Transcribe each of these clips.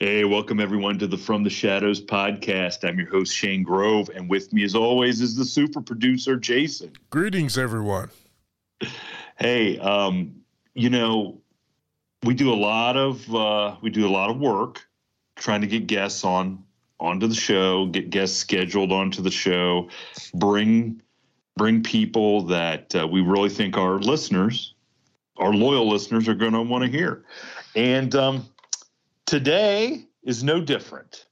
Hey, welcome everyone to the From the Shadows podcast. I'm your host, Shane Grove, and with me as always is the super producer, Jason. Greetings, everyone. Hey, we do a lot of work trying to get guests onto the show, get guests scheduled onto the show, bring people that we really think our listeners, our loyal listeners, are going to want to hear. And today is no different,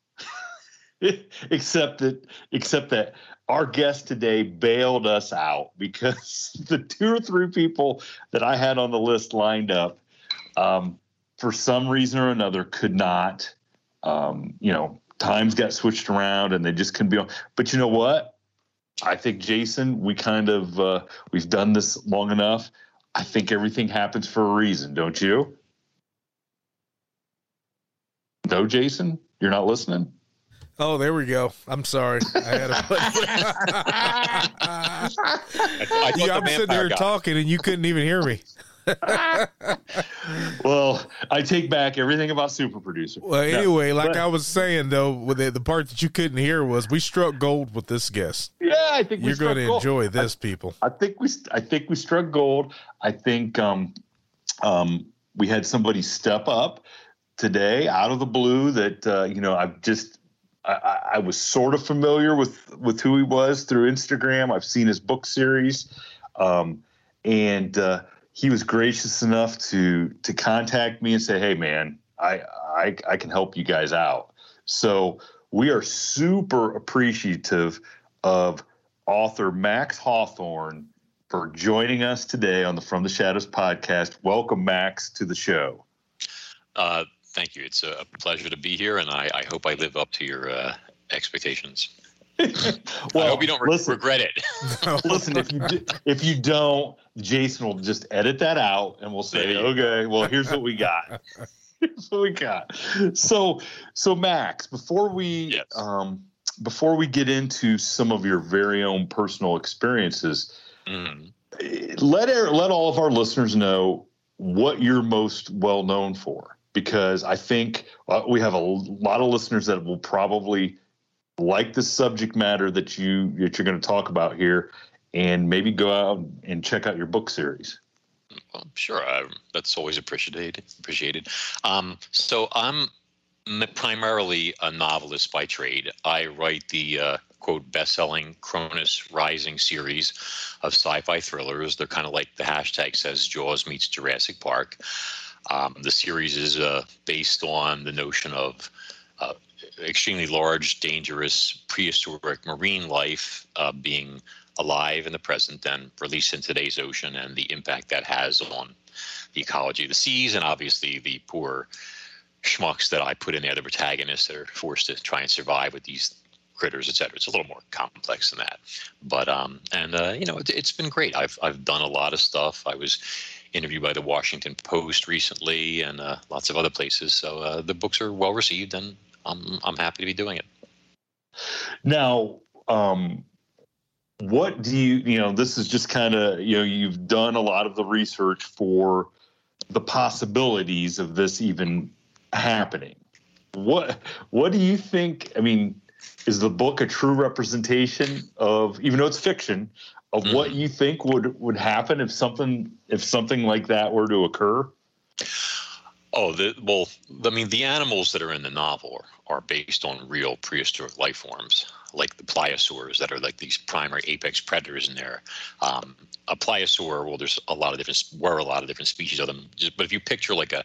except that our guest today bailed us out because the two or three people that I had on the list lined up, for some reason or another, could not. Times got switched around and they just couldn't be on. But you know what? I think, Jason, we kind of we've done this long enough. I think everything happens for a reason, don't you? No, Jason, you're not listening. Oh, there we go. I'm sorry. I had to put I'm sitting here talking and you couldn't even hear me. Well, I take back everything about super producer. Well, anyway, I was saying, though, the part that you couldn't hear was we struck gold with this guest. Yeah, I think you're going to enjoy this, people. I think we struck gold. I think we had somebody step up today out of the blue that, I was sort of familiar with who he was through Instagram. I've seen his book series. And he was gracious enough to contact me and say, hey man, I can help you guys out. So we are super appreciative of author Max Hawthorne for joining us today on the From the Shadows podcast. Welcome, Max, to the show. Thank you. It's a pleasure to be here, and I hope I live up to your expectations. Well, I hope you don't regret it. Listen, if you don't, Jason will just edit that out, and we'll say, okay, well, here's what we got. So Max, before we get into some of your very own personal experiences, let all of our listeners know what you're most well known for. Because I think we have a lot of listeners that will probably like the subject matter that you're going to talk about here, and maybe go out and check out your book series. Well, sure, that's always appreciated. So I'm primarily a novelist by trade. I write the quote, best-selling Cronus Rising series of sci-fi thrillers. They're kind of like the hashtag says Jaws meets Jurassic Park. The series is based on the notion of extremely large, dangerous, prehistoric marine life being alive in the present and released in today's ocean, and the impact that has on the ecology of the seas, and obviously the poor schmucks that I put in there, the protagonists that are forced to try and survive with these critters, etc. It's a little more complex than that, but you know, it's been great. I've done a lot of stuff. I was interviewed by the Washington Post recently, and lots of other places. So the books are well received, and I'm happy to be doing it. Now, what do you know? This is just kind of, you know, you've done a lot of the research for the possibilities of this even happening. What do you think? I mean, is the book a true representation of, even though it's fiction, of what you think would happen if something like that were to occur? Oh, well, I mean, the animals that are in the novel are based on real prehistoric life forms, like the pliosaurs that are like these primary apex predators in there. A pliosaur, well, were a lot of different species of them. But if you picture like a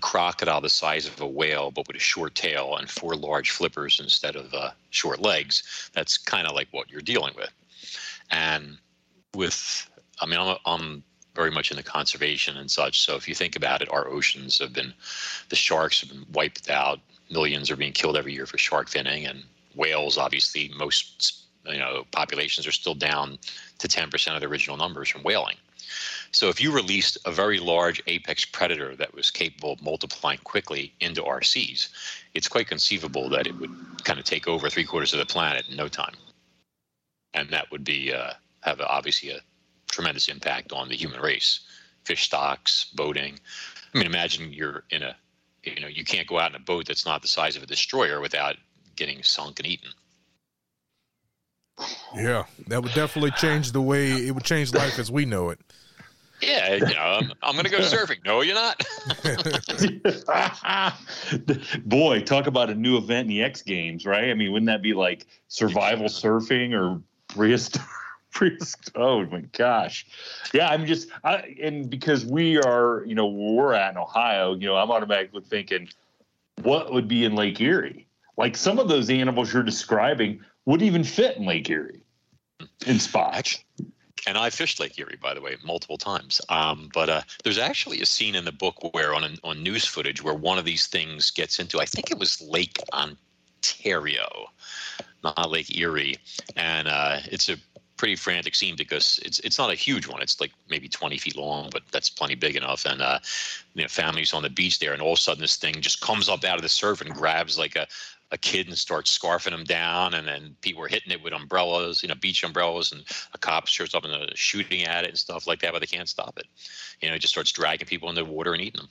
crocodile the size of a whale, but with a short tail and four large flippers instead of short legs, that's kind of like what you're dealing with. And with, I mean, I'm very much into conservation and such. So if you think about it, our oceans the sharks have been wiped out. Millions are being killed every year for shark finning, and whales, obviously, most, you know, populations are still down to 10% of the original numbers from whaling. So if you released a very large apex predator that was capable of multiplying quickly into our seas, it's quite conceivable that it would kind of take over 3/4 of the planet in no time. And that would be have obviously a tremendous impact on the human race, fish stocks, boating. I mean, imagine you're in a, you know, you can't go out in a boat that's not the size of a destroyer without getting sunk and eaten. Yeah, that would definitely change the way it would change life as we know it. Yeah, you know, I'm going to go surfing. No, you're not. Boy, talk about a new event in the X Games, right? I mean, wouldn't that be like survival surfing or prehistoric? Oh my gosh. Yeah, I'm just, and because we are, you know, where we're at in Ohio, you know, I'm automatically thinking, what would be in Lake Erie? Like some of those animals you're describing would even fit in Lake Erie in spots. And I fished Lake Erie, by the way, multiple times. But there's actually a scene in the book where on news footage where one of these things gets into, I think it was Lake Ontario, not Lake Erie. And it's a pretty frantic scene because it's not a huge one. It's like maybe 20 feet long, but that's plenty big enough. And you know, families on the beach there, and all of a sudden this thing just comes up out of the surf and grabs like a kid and starts scarfing him down, and then people were hitting it with umbrellas, you know, beach umbrellas, and a cop shows up and shooting at it and stuff like that, but they can't stop it. You know, it just starts dragging people in the water and eating them.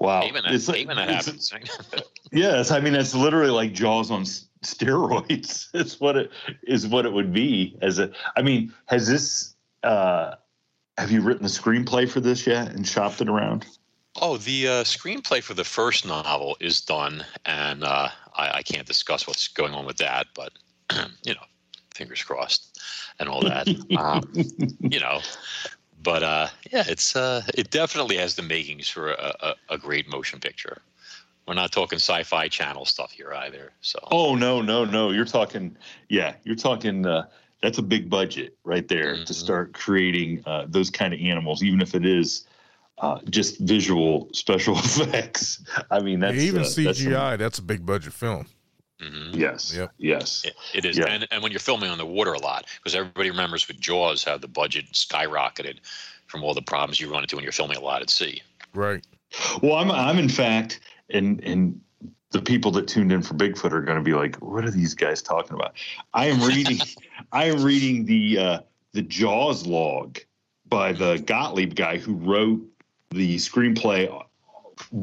Wow. Even that happens. Yes, I mean, it's literally like Jaws on steroids. It's what it would be. I mean, has this, have you written the screenplay for this yet and shopped it around? Oh, the screenplay for the first novel is done, and I can't discuss what's going on with that, but, you know, fingers crossed and all that, you know. But, yeah, it's it definitely has the makings for a great motion picture. We're not talking Sci-Fi Channel stuff here either. So. Oh, no. You're talking that's a big budget right there to start creating those kind of animals, even if it is just visual special effects. I mean, that's even CGI. That's a big budget film. Mm-hmm. Yes. Yep. Yes. It is. Yeah. And when you're filming on the water a lot, because everybody remembers with Jaws how the budget skyrocketed from all the problems you run into when you're filming a lot at sea. Right. Well, I'm in fact, and the people that tuned in for Bigfoot are going to be like, what are these guys talking about? I am reading the Jaws log by the Gottlieb guy who wrote the screenplay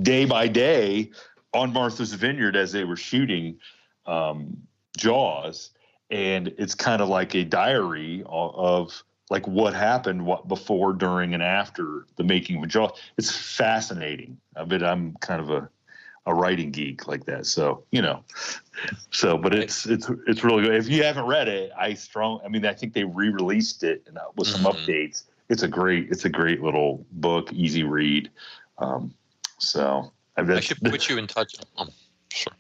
day by day on Martha's Vineyard as they were shooting Jaws. And it's kind of like a diary of like what happened, what before, during, and after the making of Jaws. It's fascinating. I mean, I'm kind of a writing geek like that. So, you know, so, but it's really good. If you haven't read it, I think they re-released it and with some updates. It's a great little book, easy read. So I should put you in touch. Sure.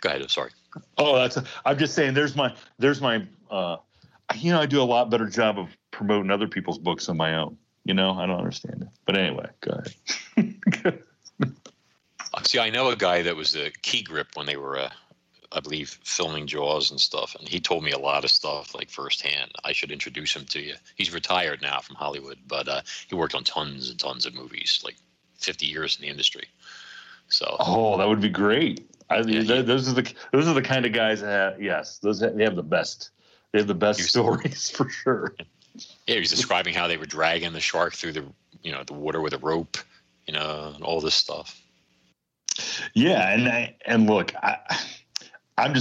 Go ahead. I'm sorry. Oh, I'm just saying there's my, I do a lot better job of promoting other people's books than my own. I don't understand it. But anyway, go ahead. See, I know a guy that was a key grip when they were, I believe, filming Jaws and stuff. And he told me a lot of stuff, like, firsthand. I should introduce him to you. He's retired now from Hollywood, but he worked on tons and tons of movies, like 50 years in the industry. So. Oh, that would be great. Those are the kind of guys that have, yes, they have the best stories for sure. Yeah, he was describing how they were dragging the shark through the water with a rope, and all this stuff. Yeah, and look, I'm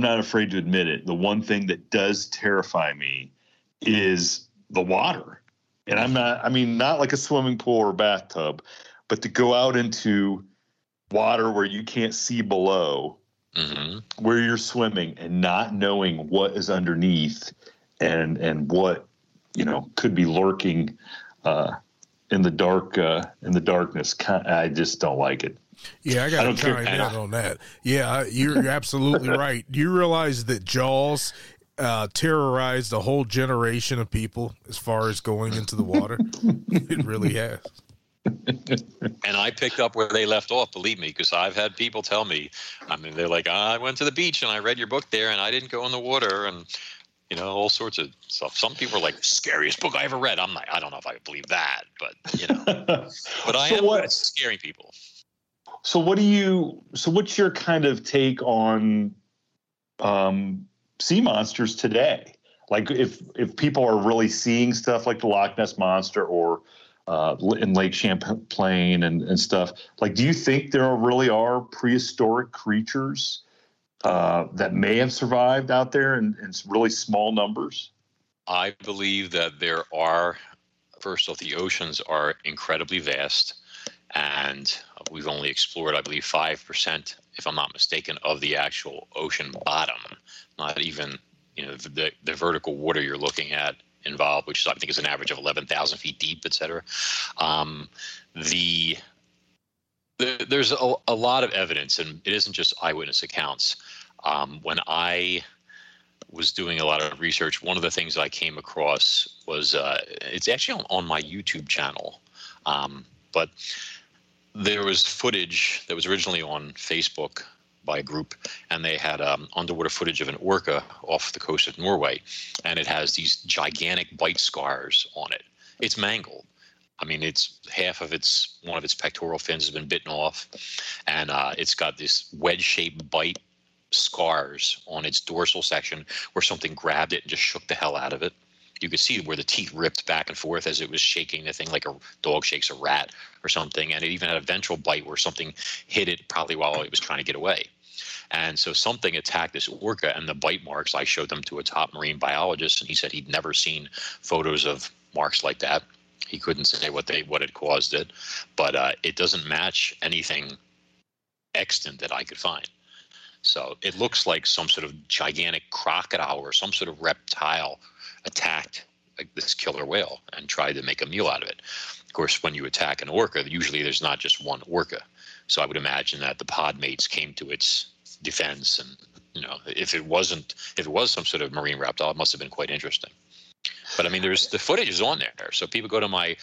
not afraid to admit it. The one thing that does terrify me is the water, and not like a swimming pool or a bathtub, but to go out into water where you can't see below, where you're swimming, and not knowing what is underneath and what could be lurking in the darkness. I just don't like it. Yeah, I got to chime in on that. Yeah, you're absolutely right. Do you realize that Jaws terrorized a whole generation of people as far as going into the water? It really has. And I picked up where they left off, believe me, because I've had people tell me, they're like, I went to the beach and I read your book there and I didn't go in the water and, all sorts of stuff. Some people are like, scariest book I ever read. I'm like, I don't know if I believe that, but. But I am scaring people. So what's your kind of take on sea monsters today? Like if people are really seeing stuff like the Loch Ness Monster or in Lake Champlain and stuff, like, do you think there really are prehistoric creatures that may have survived out there in really small numbers? I believe that there are. First off, the oceans are incredibly vast. And we've only explored, I believe, 5%, if I'm not mistaken, of the actual ocean bottom. Not even, the vertical water you're looking at involved, which I think is an average of 11,000 feet deep, et cetera. There's a lot of evidence, and it isn't just eyewitness accounts. When I was doing a lot of research, one of the things I came across was it's actually on my YouTube channel. But there was footage that was originally on Facebook by a group, and they had underwater footage of an orca off the coast of Norway, and it has these gigantic bite scars on it. It's mangled. It's one of its pectoral fins has been bitten off, and it's got this wedge-shaped bite scars on its dorsal section where something grabbed it and just shook the hell out of it. You could see where the teeth ripped back and forth as it was shaking the thing like a dog shakes a rat or something. And it even had a ventral bite where something hit it probably while it was trying to get away. And so something attacked this orca, and the bite marks, I showed them to a top marine biologist, and he said he'd never seen photos of marks like that. He couldn't say what had caused it, but it doesn't match anything extant that I could find. So it looks like some sort of gigantic crocodile or some sort of reptile attacked this killer whale and tried to make a meal out of it. Of course, when you attack an orca, usually there's not just one orca. So I would imagine that the pod mates came to its defense, and if it was some sort of marine reptile, it must have been quite interesting. But there's the footage is on there, so people go to my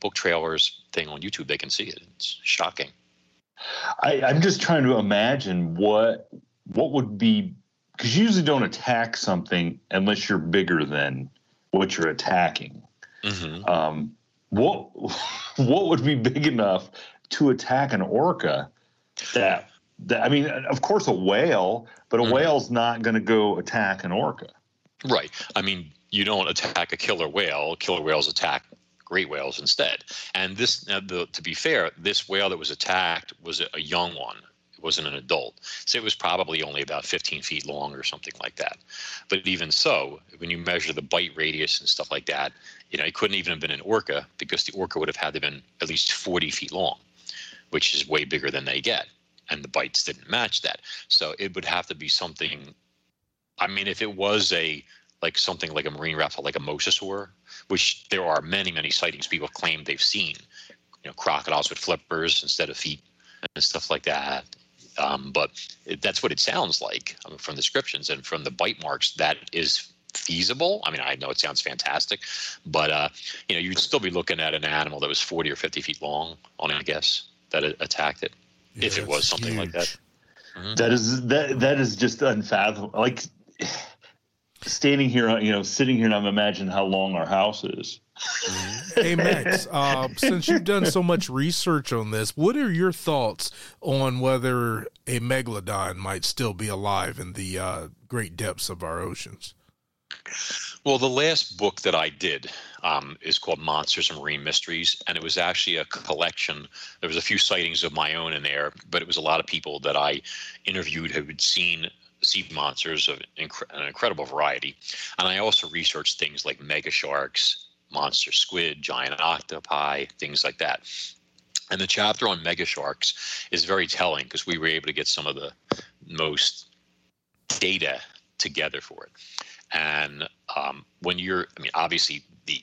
book trailers thing on YouTube, they can see it. It's shocking. I'm just trying to imagine what would be. Because you usually don't attack something unless you're bigger than what you're attacking. Mm-hmm. What would be big enough to attack an orca? Of course, a whale, but a whale's not going to go attack an orca. Right. You don't attack a killer whale. Killer whales attack great whales instead. And to be fair, this whale that was attacked was a young one. Wasn't an adult, so it was probably only about 15 feet long or something like that. But even so, when you measure the bite radius and stuff like that, it couldn't even have been an orca, because the orca would have had to have been at least 40 feet long. which is way bigger than they get. And the bites didn't match that. So it would have to be something. I mean, if it was something like a marine reptile, like a mosasaur, which there are many, many sightings people claim they've seen, you know, crocodiles with flippers instead of feet and stuff like that. But that's what it sounds like from descriptions and from the bite marks. That is feasible. I mean, I know it sounds fantastic, but you'd still be looking at an animal that was 40 or 50 feet long, on I guess, that attacked it. Yeah, if it was something huge. Like that. Mm-hmm. That is just unfathomable. Like standing here, sitting here, and I'm imagining how long our house is. Hey, Max, since you've done so much research on this, what are your thoughts on whether a megalodon might still be alive in the great depths of our oceans? Well, the last book that I did is called Monsters and Marine Mysteries, and it was actually a collection. There was a few sightings of my own in there, but it was a lot of people that I interviewed who had seen sea monsters of an incredible variety. And I also researched things like mega sharks, monster squid, giant octopi, things like that. And the chapter on mega sharks is very telling because we were able to get some of the most data together for it. And obviously the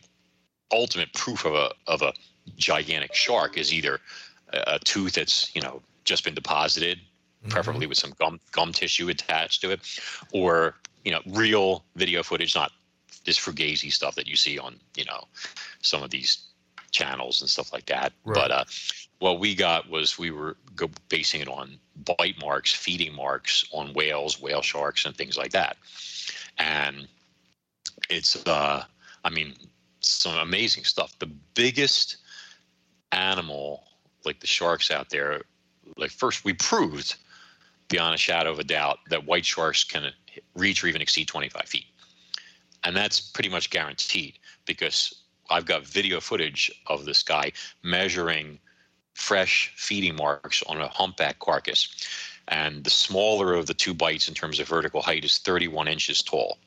ultimate proof of a gigantic shark is either a tooth that's just been deposited, mm-hmm. preferably with some gum tissue attached to it, or real video footage, not this fugazi stuff that you see on some of these channels and stuff like that. Right. But what we got was we were basing it on bite marks, feeding marks on whales, whale sharks, and things like that. And it's, some amazing stuff. The biggest animal, like the sharks out there, first we proved beyond a shadow of a doubt that white sharks can reach or even exceed 25 feet. And that's pretty much guaranteed because I've got video footage of this guy measuring fresh feeding marks on a humpback carcass. And the smaller of the two bites in terms of vertical height is 31 inches tall.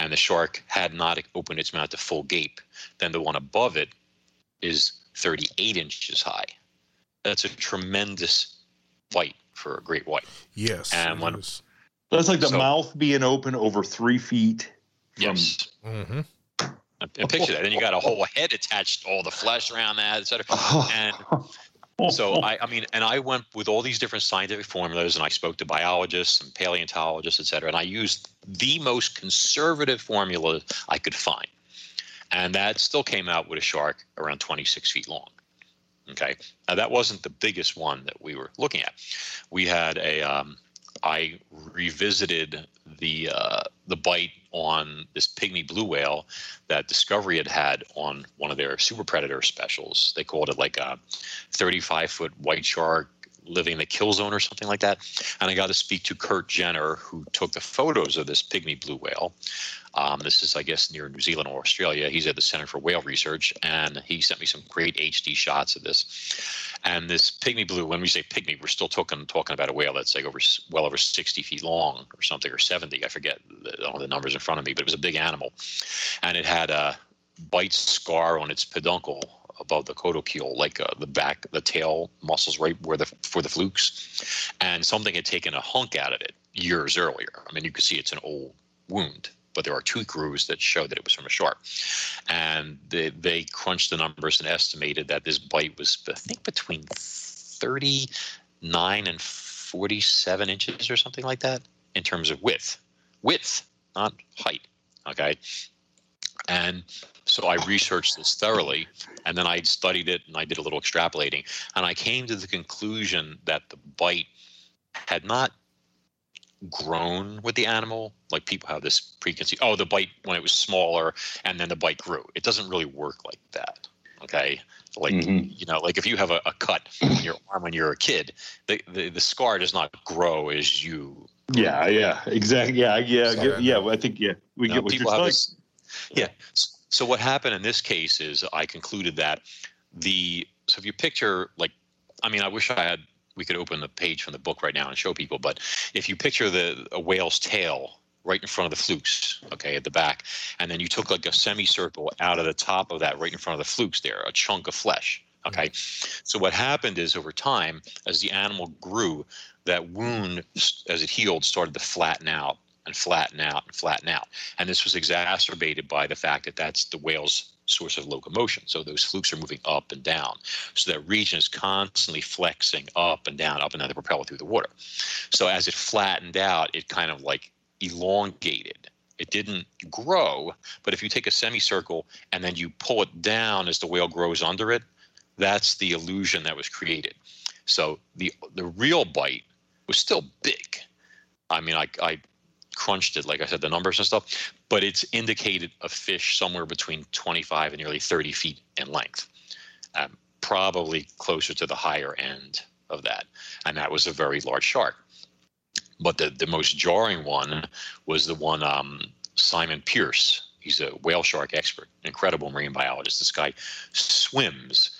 And the shark had not opened its mouth to full gape. Then the one above it is 38 inches high. That's a tremendous bite for a great white. Yes. And that's like the mouth being open over 3 feet. Yes. Mm-hmm. And picture that. Then you got a whole head attached, all the flesh around that, et cetera. And so I went with all these different scientific formulas, and I spoke to biologists and paleontologists, et cetera. And I used the most conservative formula I could find. And that still came out with a shark around 26 feet long. Okay. Now that wasn't the biggest one that we were looking at. We had I revisited the bite on this pygmy blue whale that Discovery had on one of their super predator specials. They called it a 35-foot white shark living in the kill zone or something like that. And I got to speak to Kurt Jenner, who took the photos of this pygmy blue whale. This is, I guess, near New Zealand or Australia. He's at the Center for Whale Research, and he sent me some great HD shots of this. And this pygmy blue, when we say pygmy, we're still talking about a whale that's well over 60 feet long or something, or 70. I forget all the numbers in front of me, but it was a big animal. And it had a bite scar on its peduncle above the codicule, the tail muscles right where for the flukes. And something had taken a hunk out of it years earlier. I mean, you could see it's an old wound, but there are tooth grooves that show that it was from a shark. And they crunched the numbers and estimated that this bite was, I think, between 39 and 47 inches or something like that in terms of width. Width, not height, okay? And so I researched this thoroughly, and then I studied it, and I did a little extrapolating, and I came to the conclusion that the bite had not grown with the animal. Like people have this preconceived, the bite when it was smaller, and then the bite grew. It doesn't really work like that, okay? Mm-hmm. If you have a cut on your arm when you're a kid, the scar does not grow as you. Yeah, exactly. Yeah. I think we get what you're saying. Yeah. So what happened in this case is I concluded that if you picture I wish we could open the page from the book right now and show people, but if you picture a whale's tail right in front of the flukes, okay, at the back, and then you took a semicircle out of the top of that right in front of the flukes there, a chunk of flesh, Okay, so what happened is over time, as the animal grew, that wound, as it healed, started to flatten out and flatten out and flatten out. And this was exacerbated by the fact that that's the whale's source of locomotion. So those flukes are moving up and down. So that region is constantly flexing up and down the propeller through the water. So as it flattened out, it kind of like elongated. It didn't grow, but if you take a semicircle and then you pull it down as the whale grows under it, that's the illusion that was created. So the real bite was still big. I mean, I crunched it, like I said, the numbers and stuff, but it's indicated a fish somewhere between 25 and nearly 30 feet in length, probably closer to the higher end of that. And that was a very large shark. But the most jarring one was the one Simon Pierce. He's a whale shark expert, incredible marine biologist. This guy swims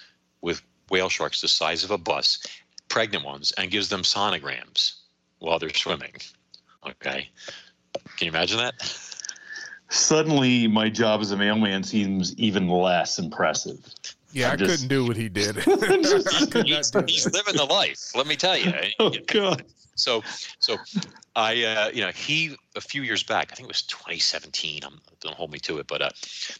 with whale sharks the size of a bus, pregnant ones, and gives them sonograms while they're swimming. Okay. Can you imagine that? Suddenly, my job as a mailman seems even less impressive. Yeah, I couldn't do what he did. He's living the life, let me tell you. Oh, God. So I, he, a few years back, I think it was 2017, don't hold me to it, but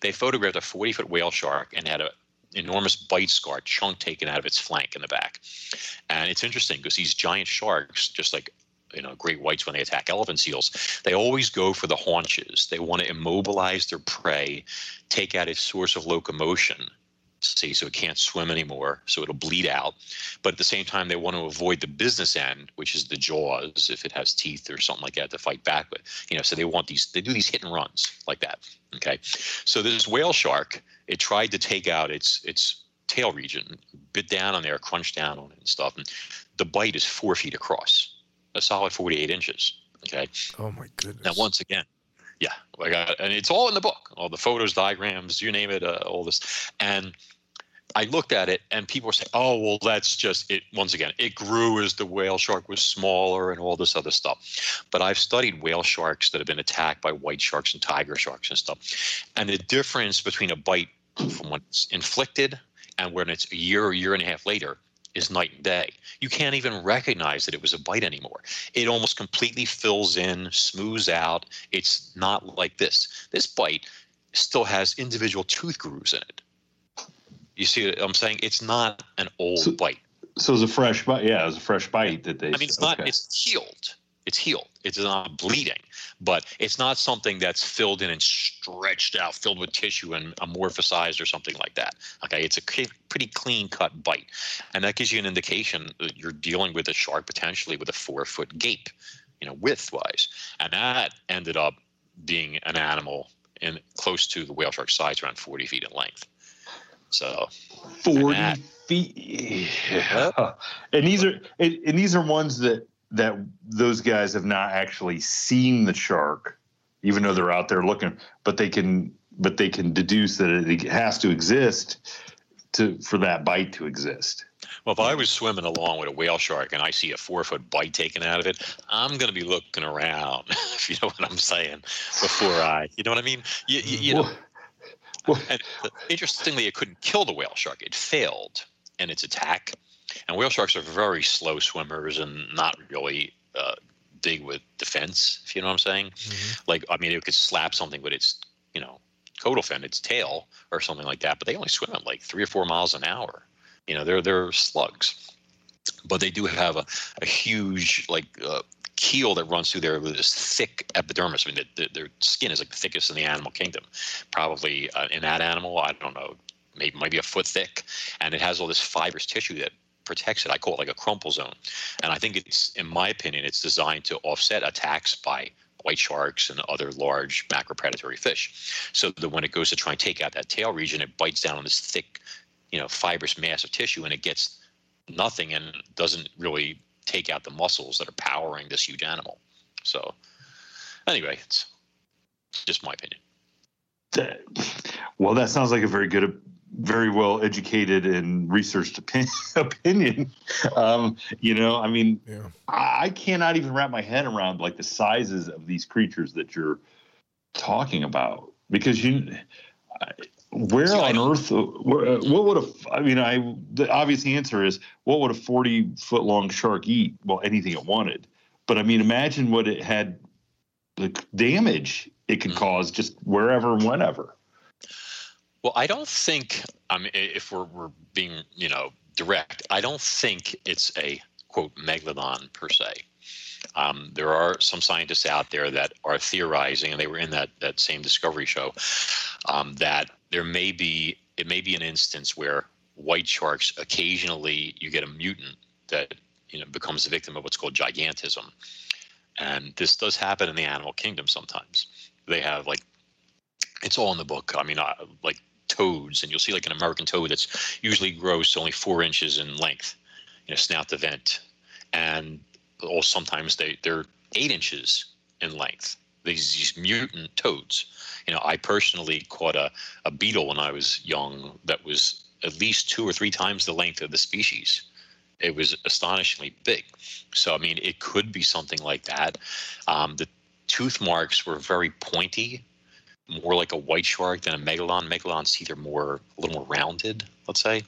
they photographed a 40-foot whale shark and had an enormous bite scar chunk taken out of its flank in the back. And it's interesting because these giant sharks, just like, great whites when they attack elephant seals, they always go for the haunches. They want to immobilize their prey, take out its source of locomotion. See, so it can't swim anymore, so it'll bleed out. But at the same time, they want to avoid the business end, which is the jaws, if it has teeth or something like that to fight back with. So they want these, they do these hit and runs like that. Okay, so this whale shark, it tried to take out its tail region, bit down on there, crunched down on it and stuff. And the bite is 4 feet across, a solid 48 inches. Okay. Oh my goodness. Now once again. Yeah, and it's all in the book, all the photos, diagrams, you name it, all this. And I looked at it, and people were saying, oh, well, that's just it. Once again, it grew as the whale shark was smaller and all this other stuff. But I've studied whale sharks that have been attacked by white sharks and tiger sharks and stuff. And the difference between a bite from when it's inflicted and when it's a year or year and a half later is night and day. You can't even recognize that it was a bite anymore. It almost completely fills in, smooths out. It's not like this. This bite still has individual tooth grooves in it. You see what I'm saying? It's not an old bite. So it was a fresh bite. Yeah, it was a fresh bite that they. I mean, it's not. Okay. It's healed. It's healed. It's not bleeding, but it's not something that's filled in and stretched out, filled with tissue and amorphosized or something like that. Okay, it's a pretty clean-cut bite, and that gives you an indication that you're dealing with a shark potentially with a 4-foot gape, width-wise, and that ended up being an animal in close to the whale shark size, around 40 feet in length. So 40 feet, yeah. and these are ones that those guys have not actually seen the shark, even though they're out there looking, but they can deduce that it has to exist for that bite to exist. Well, if I was swimming along with a whale shark and I see a 4-foot bite taken out of it, I'm going to be looking around, if you know what I'm saying, before And interestingly, it couldn't kill the whale shark. It failed in its attack. And whale sharks are very slow swimmers and not really big with defense, if you know what I'm saying. Mm-hmm. It could slap something with its, caudal fin, its tail or something like that. But they only swim at 3 or 4 miles an hour. They're slugs. But they do have a huge, keel that runs through there with this thick epidermis. I mean, their skin is the thickest in the animal kingdom. Probably in that animal, I don't know, maybe a foot thick. And it has all this fibrous tissue that protects it. I call it a crumple zone. And I think in my opinion, it's designed to offset attacks by white sharks and other large macropredatory fish. So that when it goes to try and take out that tail region, it bites down on this thick, fibrous mass of tissue, and it gets nothing and doesn't really take out the muscles that are powering this huge animal. So anyway, it's just my opinion. Well, that sounds like a very well educated and researched opinion. Yeah. I cannot even wrap my head around the sizes of these creatures that you're talking about, because Where on earth, what would a, I mean, the obvious answer is, what would a 40-foot-long shark eat? Well, anything it wanted. But, I mean, imagine what it had, the damage it could cause just wherever and whenever. Well, I don't think, I mean, if we're being, you know, direct, I don't think it's a, quote, megalodon per se. There are some scientists out there that are theorizing, and they were in that same Discovery show, that it may be an instance where white sharks, occasionally you get a mutant that, you know, becomes a victim of what's called gigantism. And this does happen in the animal kingdom sometimes. They have, like, it's all in the book. I mean, like toads, and you'll see like an American toad that's usually gross, only 4 inches in length, you know, snout to vent. And or sometimes they're 8 inches in length. These mutant toads. You know, I personally caught a beetle when I was young that was at least 2 or 3 times the length of the species. It was astonishingly big. So, I mean, it could be something like that. The tooth marks were very pointy, more like a white shark than a megalodon. Megalodon's teeth are a little more rounded, let's say.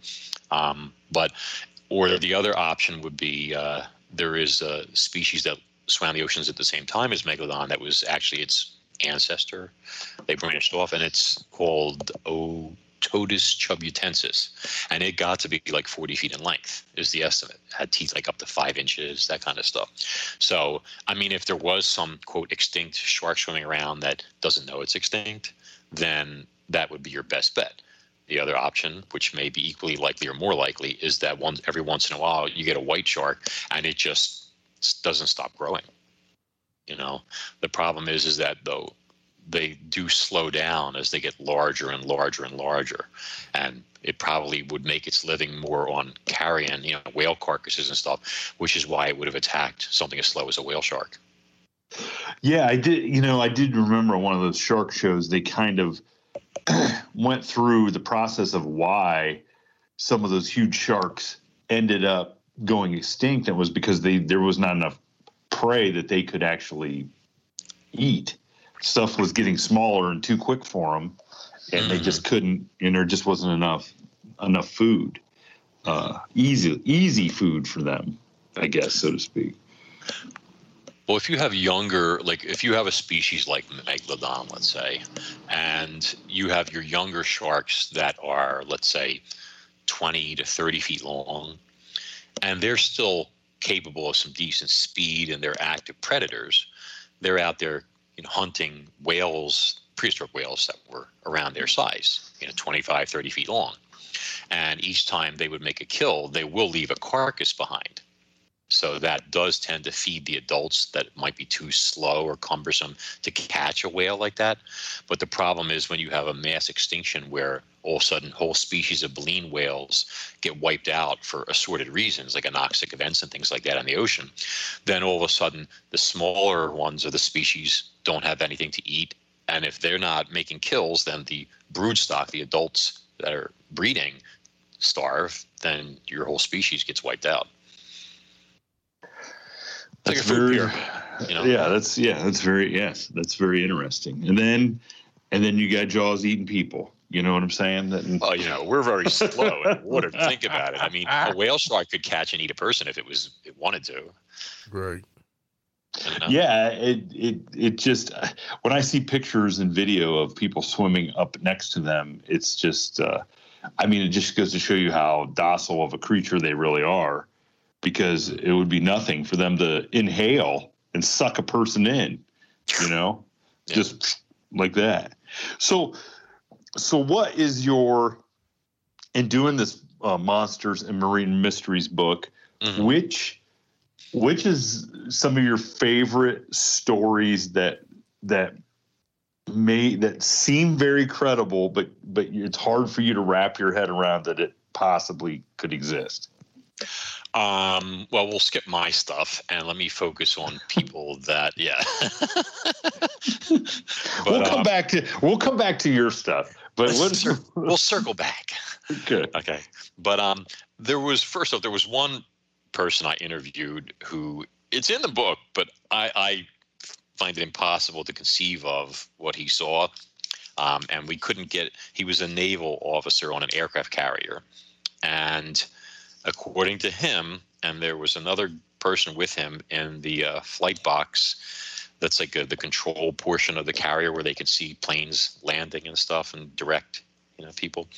Or the other option would be there is a species that swam the oceans at the same time as megalodon that was actually its ancestor. They branched off, and it's called Todus chubutensis, and it got to be like 40 feet in length is the estimate. It had teeth like up to 5 inches, that kind of stuff. So, I mean, if there was some, quote, extinct shark swimming around that doesn't know it's extinct, then that would be your best bet. The other option, which may be equally likely or more likely, is that every once in a while you get a white shark and it just doesn't stop growing. You know, the problem is that, though, they do slow down as they get larger and larger and larger, and it probably would make its living more on carrion, you know, whale carcasses and stuff, which is why it would have attacked something as slow as a whale shark. Yeah, I did remember one of those shark shows. They kind of went through the process of why some of those huge sharks ended up going extinct, and it was because there was not enough prey that they could actually eat. Stuff was getting smaller and too quick for them, and they just couldn't, and there just wasn't enough food, easy food for them, I guess, so to speak. Well, if you have a species like megalodon, let's say, and you have your younger sharks that are, let's say, 20 to 30 feet long, and they're still capable of some decent speed and they're active predators, they're out there hunting whales, prehistoric whales that were around their size, 25, 30 feet long. And each time they would make a kill, they will leave a carcass behind. So that does tend to feed the adults that might be too slow or cumbersome to catch a whale like that. But the problem is when you have a mass extinction where all of a sudden whole species of baleen whales get wiped out for assorted reasons, like anoxic events and things like that in the ocean, then all of a sudden the smaller ones of the species don't have anything to eat. And if they're not making kills, then the broodstock, the adults that are breeding, starve, then your whole species gets wiped out. That's very, that's very interesting. And then you got Jaws eating people. You know what I'm saying? Well, we're very slow in water. Think about it. I mean, a whale shark could catch and eat a person if it wanted to. Right. Yeah. It just, when I see pictures and video of people swimming up next to them, it's just, I mean, it just goes to show you how docile of a creature they really are. Because it would be nothing for them to inhale and suck a person in, just like that. So what is in doing this Monsters and Marine Mysteries book, which is some of your favorite stories that seem very credible, but it's hard for you to wrap your head around that it possibly could exist? Well, we'll skip my stuff and let me focus on people that, yeah. But, we'll come back to your stuff, but we'll circle back. Good. Okay. But, there was one person I interviewed who, it's in the book, but I find it impossible to conceive of what he saw. and we couldn't get, he was a naval officer on an aircraft carrier. And according to him, and there was another person with him in the flight box, that's like the control portion of the carrier where they could see planes landing and stuff and direct, you know, people.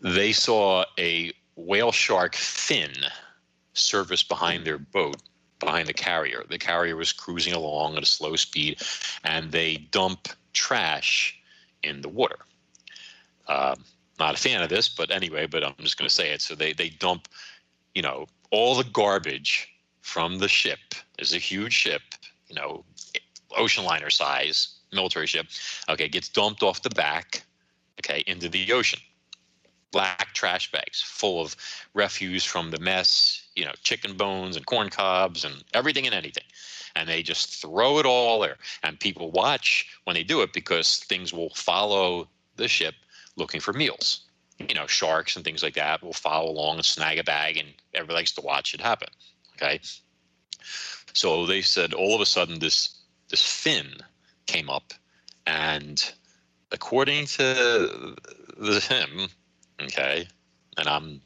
They saw a whale shark fin surface behind their boat, behind the carrier. The carrier was cruising along at a slow speed, and they dump trash in the water. Not a fan of this, but anyway, but I'm just going to say it. So they dump, you know, all the garbage from the ship. There's a huge ship, you know, ocean liner size, military ship. Okay, gets dumped off the back, okay, into the ocean. Black trash bags full of refuse from the mess, you know, chicken bones and corn cobs and everything and anything. And they just throw it all there. And people watch when they do it because things will follow the ship looking for meals. You know, sharks and things like that will follow along and snag a bag, and everybody likes to watch it happen. Okay. So they said all of a sudden this fin came up, and according to him, okay, and I'm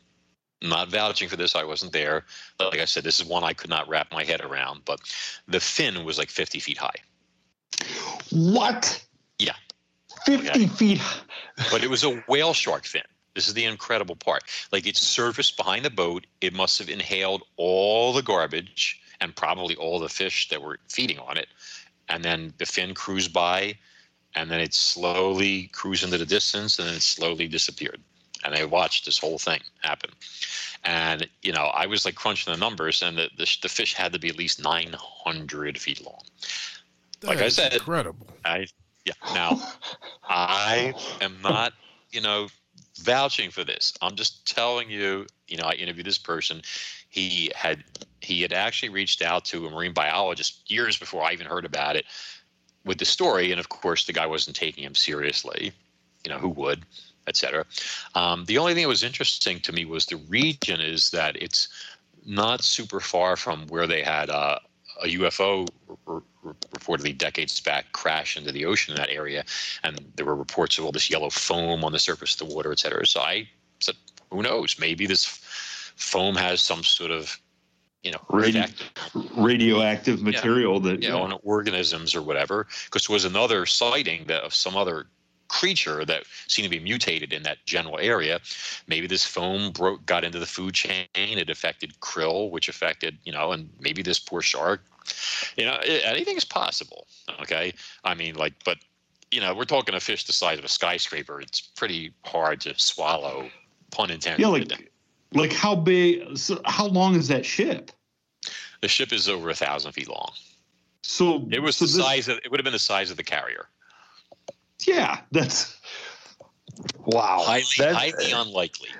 not vouching for this, I wasn't there. Like I said, this is one I could not wrap my head around, but the fin was like 50 feet high. What? Yeah. 50 feet. But it was a whale shark fin. This is the incredible part. Like, it surfaced behind the boat. It must have inhaled all the garbage and probably all the fish that were feeding on it. And then the fin cruised by, and then it slowly cruised into the distance, and then it slowly disappeared. And I watched this whole thing happen. And, you know, I was like crunching the numbers, and the fish had to be at least 900 feet long. Like I said, incredible. Now, I am not, you know, vouching for this. I'm just telling you, you know, I interviewed this person. He had actually reached out to a marine biologist years before I even heard about it with the story. And of course, the guy wasn't taking him seriously. You know, who would, etc. The only thing that was interesting to me was the region is that it's not super far from where they had a UFO reportedly decades back crash into the ocean in that area. And there were reports of all this yellow foam on the surface of the water, etc. So I said, who knows? Maybe this foam has some sort of, you know, radioactive material that, you know, on organisms or whatever. Because there was another sighting that of some other creature that seemed to be mutated in that general area. Maybe this foam got into the food chain. It affected krill, which affected, you know, and maybe this poor shark. You know, anything is possible. Okay, I mean, like, but you know, we're talking a fish the size of a skyscraper. It's pretty hard to swallow, pun intended. Yeah, like how big? So how long is that ship? The ship is over 1,000 feet long. So it was it would have been the size of the carrier. Yeah, that's wow. Highly unlikely.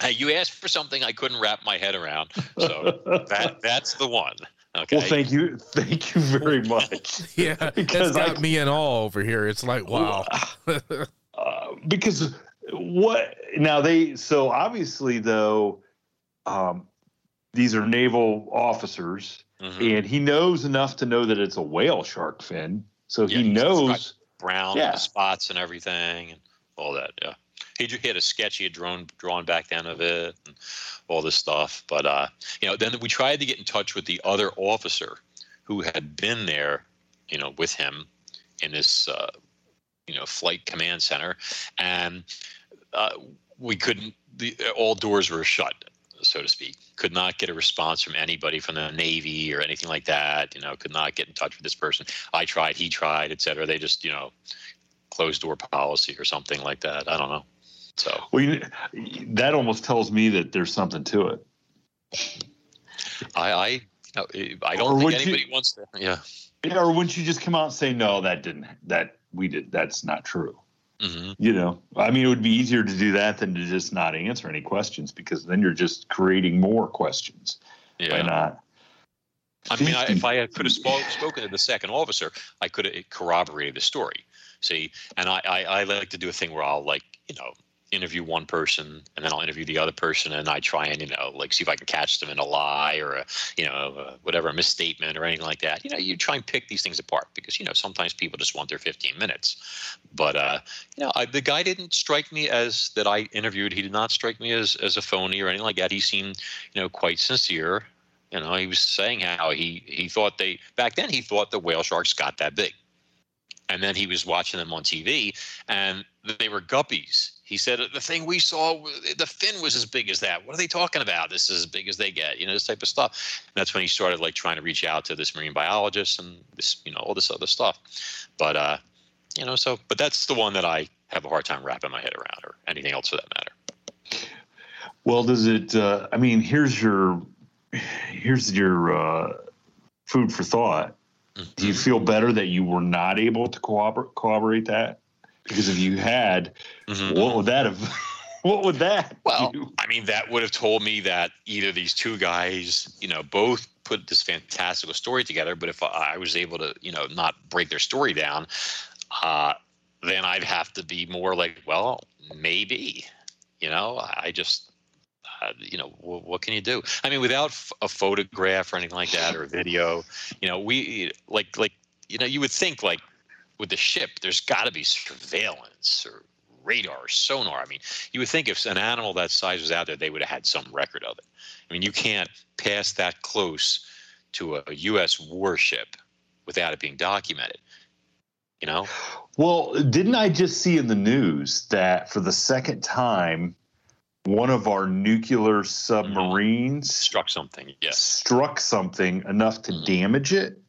Hey, you asked for something I couldn't wrap my head around, so that's the one. Okay. Well, thank you very much. Yeah, because that's got me in awe over here. It's like wow. Because what now? So obviously though, these are naval officers, and he knows enough to know that it's a whale shark fin. So he knows. Brown spots and everything and all that. Yeah, he had a sketch he had drawn back then of it and all this stuff. But you know, then we tried to get in touch with the other officer who had been there, you know, with him in this you know, flight command center, and we couldn't. All doors were shut, so to speak. Could not get a response from anybody from the Navy or anything like that. You know, could not get in touch with this person. I tried, he tried, et cetera. They just, you know, closed door policy or something like that. I don't know. So, well, that almost tells me that there's something to it. I don't think anybody wants to. Yeah. Or wouldn't you just come out and say, no, that's not true. Mm-hmm. You know, I mean, it would be easier to do that than to just not answer any questions, because then you're just creating more questions. Yeah. By not. I mean, if I could have spoken to the second officer, I could have corroborated the story. See, and I like to do a thing where I'll, like, you know, interview one person and then I'll interview the other person, and I try and, like, see if I can catch them in a lie or a, whatever, a misstatement or anything like that. You try and pick these things apart because, sometimes people just want their 15 minutes. But, the guy didn't strike me as that I interviewed. He did not strike me as a phony or anything like that. He seemed, quite sincere. He was saying how he thought back then he thought the whale sharks got that big. And then he was watching them on TV, and they were guppies. He said, the thing we saw, the fin was as big as that. What are they talking about? This is as big as they get, this type of stuff. And that's when he started, like, trying to reach out to this marine biologist and this, all this other stuff. But, but that's the one that I have a hard time wrapping my head around, or anything else for that matter. Well, does it, here's your food for thought. Do you feel better that you were not able to corroborate that? Because if you had, what would that well, do? I mean, that would have told me that either these two guys, both put this fantastical story together, but if I was able to, not break their story down, then I'd have to be more like, well, maybe, I just... what can you do? I mean, without a photograph or anything like that, or a video, we you would think, like, with the ship, there's got to be surveillance or radar, sonar. I mean, you would think if an animal that size was out there, they would have had some record of it. I mean, you can't pass that close to a U.S. warship without it being documented. Well, didn't I just see in the news that for the second time, one of our nuclear submarines struck something, yes. Struck something enough to damage it?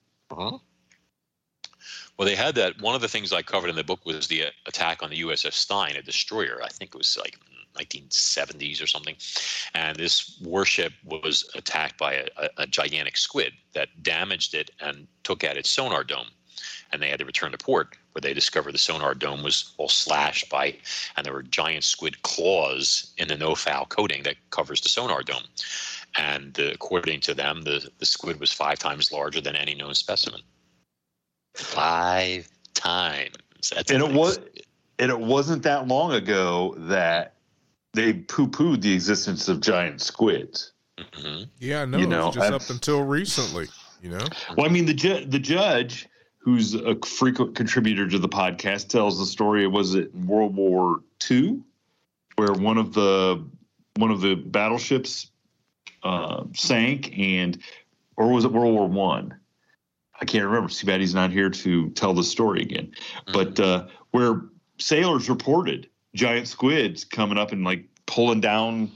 Well, they had that. One of the things I covered in the book was the attack on the USS Stein, a destroyer. I think it was like 1970s or something. And this warship was attacked by a gigantic squid that damaged it and took out its sonar dome. And they had to return to port, where they discovered the sonar dome was all slashed by, and there were giant squid claws in the no-foul coating that covers the sonar dome. And according to them, the squid was 5 times larger than any known specimen. 5 times. That's and amazing. It wasn't that long ago that they poo-pooed the existence of giant squids. Yeah, no, it was just up until recently. Well, I mean, the judge, who's a frequent contributor to the podcast, tells the story. Was it in World War II, where one of the battleships sank, or was it World War One? I can't remember. Too bad he's not here to tell the story again. But where sailors reported giant squids coming up and, like, pulling down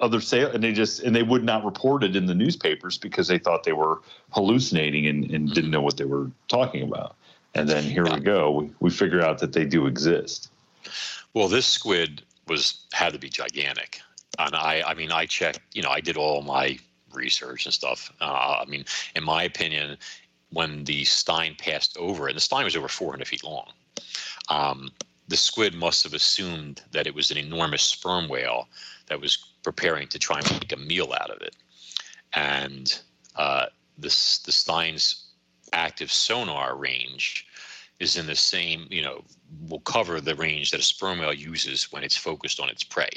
other sailors, and they would not report it in the newspapers because they thought they were hallucinating and didn't know what they were talking about. And then here we go. We figure out that they do exist. Well, this squid had to be gigantic. And I checked, I did all my research and stuff. In my opinion, when the Stein passed over, and the Stein was over 400 feet long, the squid must have assumed that it was an enormous sperm whale that was preparing to try and make a meal out of it. And the Stein's active sonar range is in the same, will cover the range that a sperm whale uses when it's focused on its prey.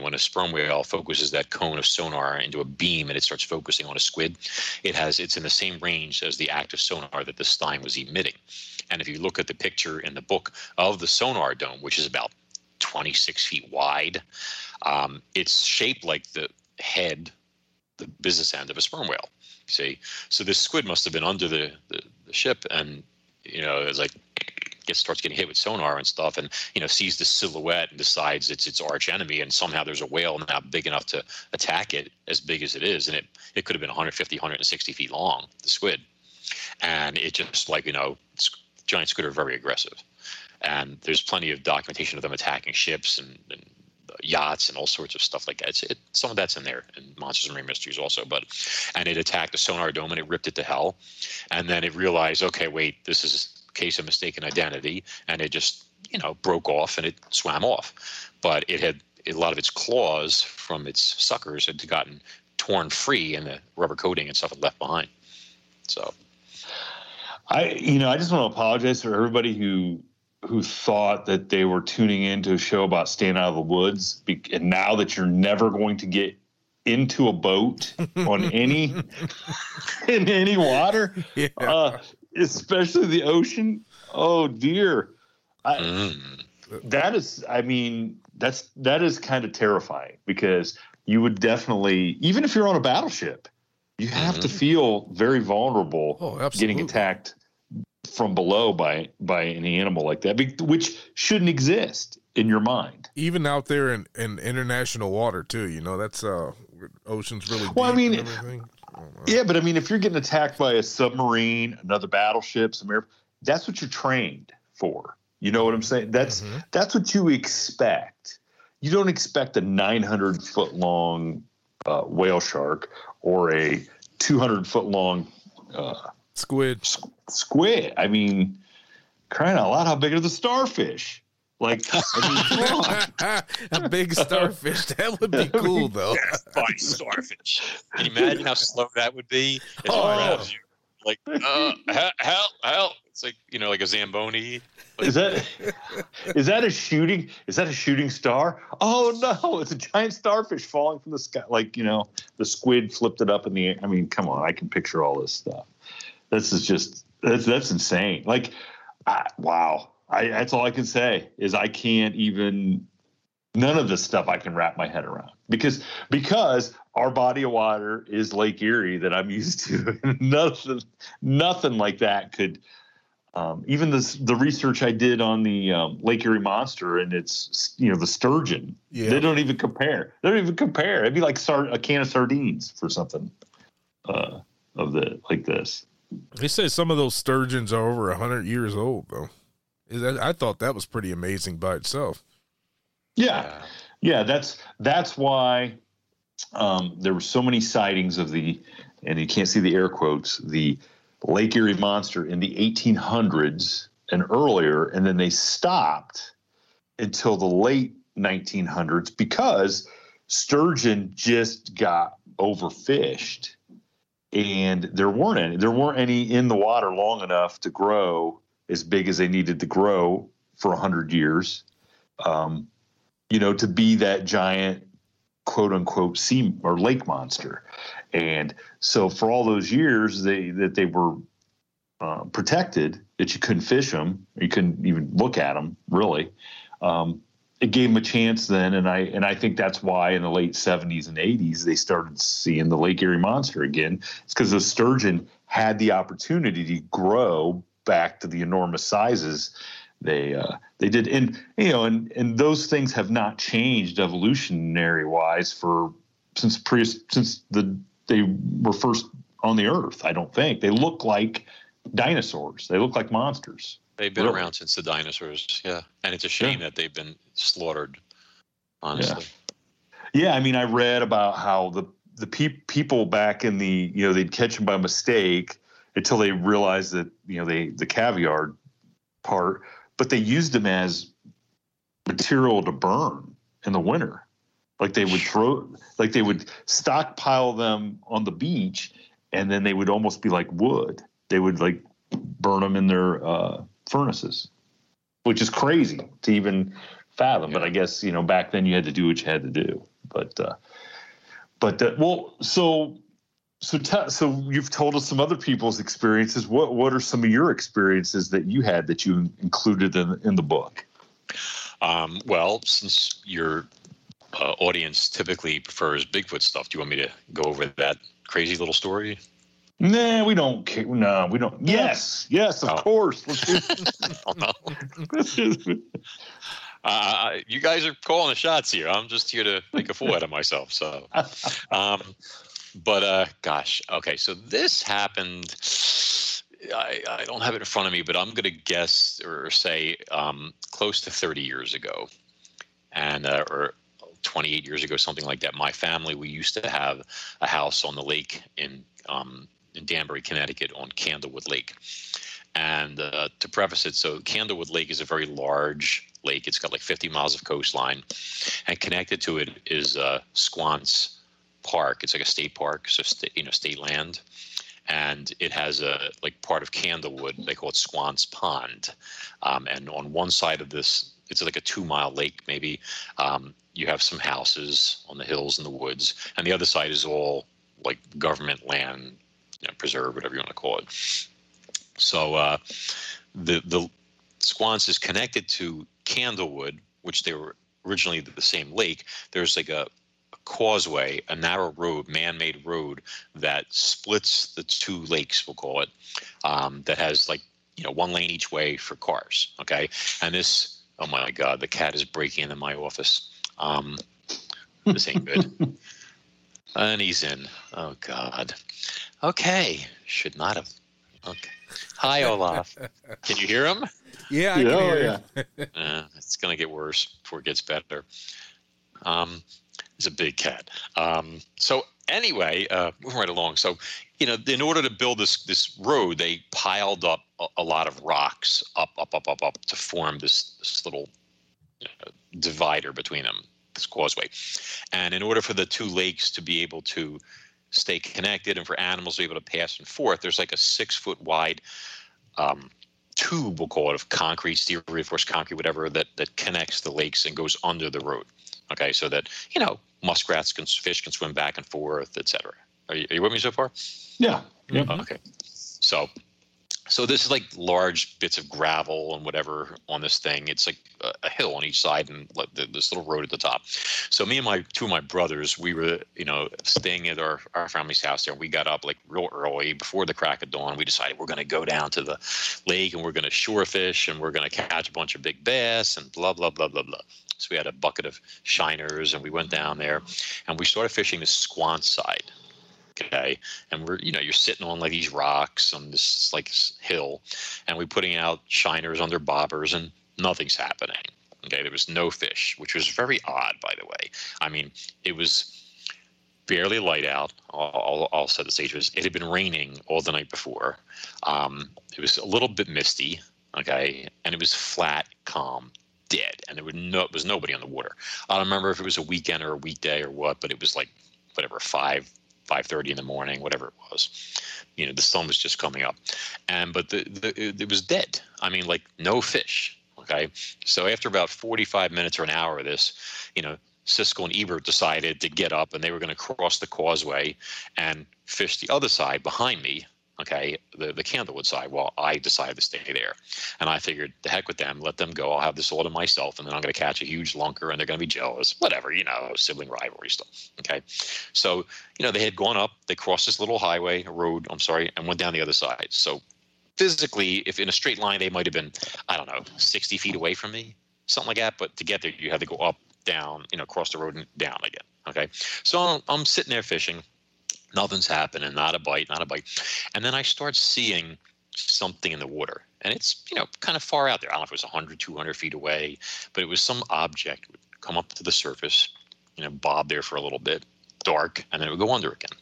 When a sperm whale focuses that cone of sonar into a beam and it starts focusing on a squid, it's in the same range as the active sonar that the Stein was emitting. And if you look at the picture in the book of the sonar dome, which is about 26 feet wide, it's shaped like the business end of a sperm whale. See, so this squid must have been under the ship, and it's like, starts getting hit with sonar and stuff, and sees the silhouette and decides it's its arch enemy, and somehow there's a whale now big enough to attack it, as big as it is, and it could have been 150, 160 feet long, the squid, and it just, like, giant squid are very aggressive, and there's plenty of documentation of them attacking ships and yachts and all sorts of stuff like that. Some of that's in there in Monsters and Marine Mysteries also, and it attacked the sonar dome and it ripped it to hell, and then it realized, okay, wait, this is case of mistaken identity, and it just broke off and it swam off, but it had a lot of its claws from its suckers had gotten torn free, and the rubber coating and stuff had left behind. So I just want to apologize for everybody who who thought that they were tuning into a show about staying out of the woods. And now that you're never going to get into a boat on any, in any water, yeah. Especially the ocean. Oh dear. That is, I mean, that is kind of terrifying, because you would definitely, even if you're on a battleship, you have to feel very vulnerable getting attacked from below by any animal like that, which shouldn't exist in your mind. Even out there in international water too, you know, that's ocean's really deep. Well, I mean, and everything. Yeah, but I mean, if you're getting attacked by a submarine, another battleship, that's what you're trained for. You know what I'm saying? That's what you expect. You don't expect a 900-foot long whale shark or a 200-foot long squid. Squid. I mean, crying out loud, how big are the starfish? Like, I mean, a big starfish. That would be cool, though. By starfish. Can you imagine how slow that would be? Like, help. It's like, you know, like a Zamboni. Like, is that a shooting star? Oh no, it's a giant starfish falling from the sky. Like, you know, the squid flipped it up in the air. I mean, come on, I can picture all this stuff. This is just, that's insane. Like, wow. That's all I can say is I can't even, none of this stuff I can wrap my head around, because our body of water is Lake Erie that I'm used to. nothing like that could, even the research I did on the Lake Erie monster and its, you know, the sturgeon, they don't even compare. It'd be like a can of sardines for something like this. They say some of those sturgeons are over 100 years old, though. I thought that was pretty amazing by itself. Yeah. Yeah, that's why there were so many sightings of the, and you can't see the air quotes, the Lake Erie monster in the 1800s and earlier, and then they stopped until the late 1900s because sturgeon just got overfished, and there weren't any in the water long enough to grow as big as they needed to grow for 100 years, you know, to be that giant quote unquote sea or lake monster. And so for all those years they were protected, that you couldn't fish them, you couldn't even look at them really. It gave them a chance then. And I think that's why in the late 70s and 80s, they started seeing the Lake Erie monster again. It's because the sturgeon had the opportunity to grow back to the enormous sizes they did. And, you know, and those things have not changed evolutionary wise since they were first on the earth. I don't think they look like dinosaurs. They look like monsters. They've been around since the dinosaurs, yeah. And it's a shame that they've been slaughtered, honestly. Yeah, I mean, I read about how the people back in the, you know, they'd catch them by mistake until they realized that, you know, the caviar part, but they used them as material to burn in the winter. Like they would stockpile them on the beach, and then they would almost be like wood. They would like burn them in their furnaces, which is crazy to even fathom. But I guess, you know, back then you had to do what you had to do. So you've told us some other people's experiences. What are some of your experiences that you had that you included in the book? Well, since your audience typically prefers Bigfoot stuff, do you want me to go over that crazy little story? Nah, we don't care. No, we don't. Yes, of course. Let's do you guys are calling the shots here. I'm just here to make a fool out of myself. So, gosh, okay. So this happened. I don't have it in front of me, but I'm going to guess or say close to 30 years ago, and or 28 years ago, something like that. My family, we used to have a house on the lake in Danbury, Connecticut, on Candlewood Lake. And to preface it, so Candlewood Lake is a very large lake. It's got like 50 miles of coastline, and connected to it is Squantz Park. It's like a state park, so state land. and it has a part of Candlewood. They call it Squantz Pond, and on one side of this, it's like a 2-mile lake maybe. You have some houses on the hills and the woods, and the other side is all like government land, preserve, whatever you want to call it. So the Squantz is connected to Candlewood, which they were originally the same lake. There's like a causeway, a narrow road, man-made road that splits the two lakes, we'll call it, that has one lane each way for cars. Okay, and this, oh my God, the cat is breaking into my office. This ain't good. And he's in. Oh God. Okay, should not have. Okay. Hi, Olaf. Can you hear him? Yeah, I can hear you. It's going to get worse before it gets better. It's a big cat. So anyway, moving right along. So, in order to build this road, they piled up a lot of rocks up to form this little divider between them, this causeway. And in order for the two lakes to be able to stay connected and for animals to be able to pass and forth, there's like a 6-foot wide tube, we'll call it, of concrete, steel reinforced concrete, whatever, that connects the lakes and goes under the road. Okay, so that, muskrats, fish can swim back and forth, etc. Are you with me so far? Yeah. Mm-hmm. Okay. So this is like large bits of gravel and whatever on this thing. It's like a hill on each side and this little road at the top. So me and two of my brothers, we were, staying at our family's house there. We got up like real early before the crack of dawn. We decided we're going to go down to the lake and we're going to shore fish and we're going to catch a bunch of big bass and blah, blah, blah, blah, blah. So we had a bucket of shiners and we went down there and we started fishing the Squantz side. Okay, and we're you're sitting on like these rocks on this hill, and we're putting out shiners under bobbers, and nothing's happening. Okay, there was no fish, which was very odd, by the way. I mean, it was barely light out. I'll set the stage. It had been raining all the night before. It was a little bit misty. Okay, and it was flat, calm, dead, and it was nobody on the water. I don't remember if it was a weekend or a weekday or what, but it was like whatever 5:30 in the morning, whatever it was. The sun was just coming up, but it was dead. I mean, no fish. Okay, so after about 45 minutes or an hour of this, Siskel and Ebert decided to get up, and they were going to cross the causeway and fish the other side behind me. Okay, the Candlewood side. Well, I decided to stay there, and I figured, the heck with them, let them go. I'll have this all to myself, and then I'm going to catch a huge lunker, and they're going to be jealous. Whatever, sibling rivalry stuff. Okay, so they had gone up, they crossed this little road. I'm sorry, and went down the other side. So physically, if in a straight line, they might have been, 60 feet away from me, something like that. But to get there, you had to go up, down, cross the road and down again. Okay, so I'm sitting there fishing. Nothing's happening, not a bite. And then I start seeing something in the water. And it's, kind of far out there. I don't know if it was 100, 200 feet away, but it was some object would come up to the surface, bob there for a little bit, dark, and then it would go under again.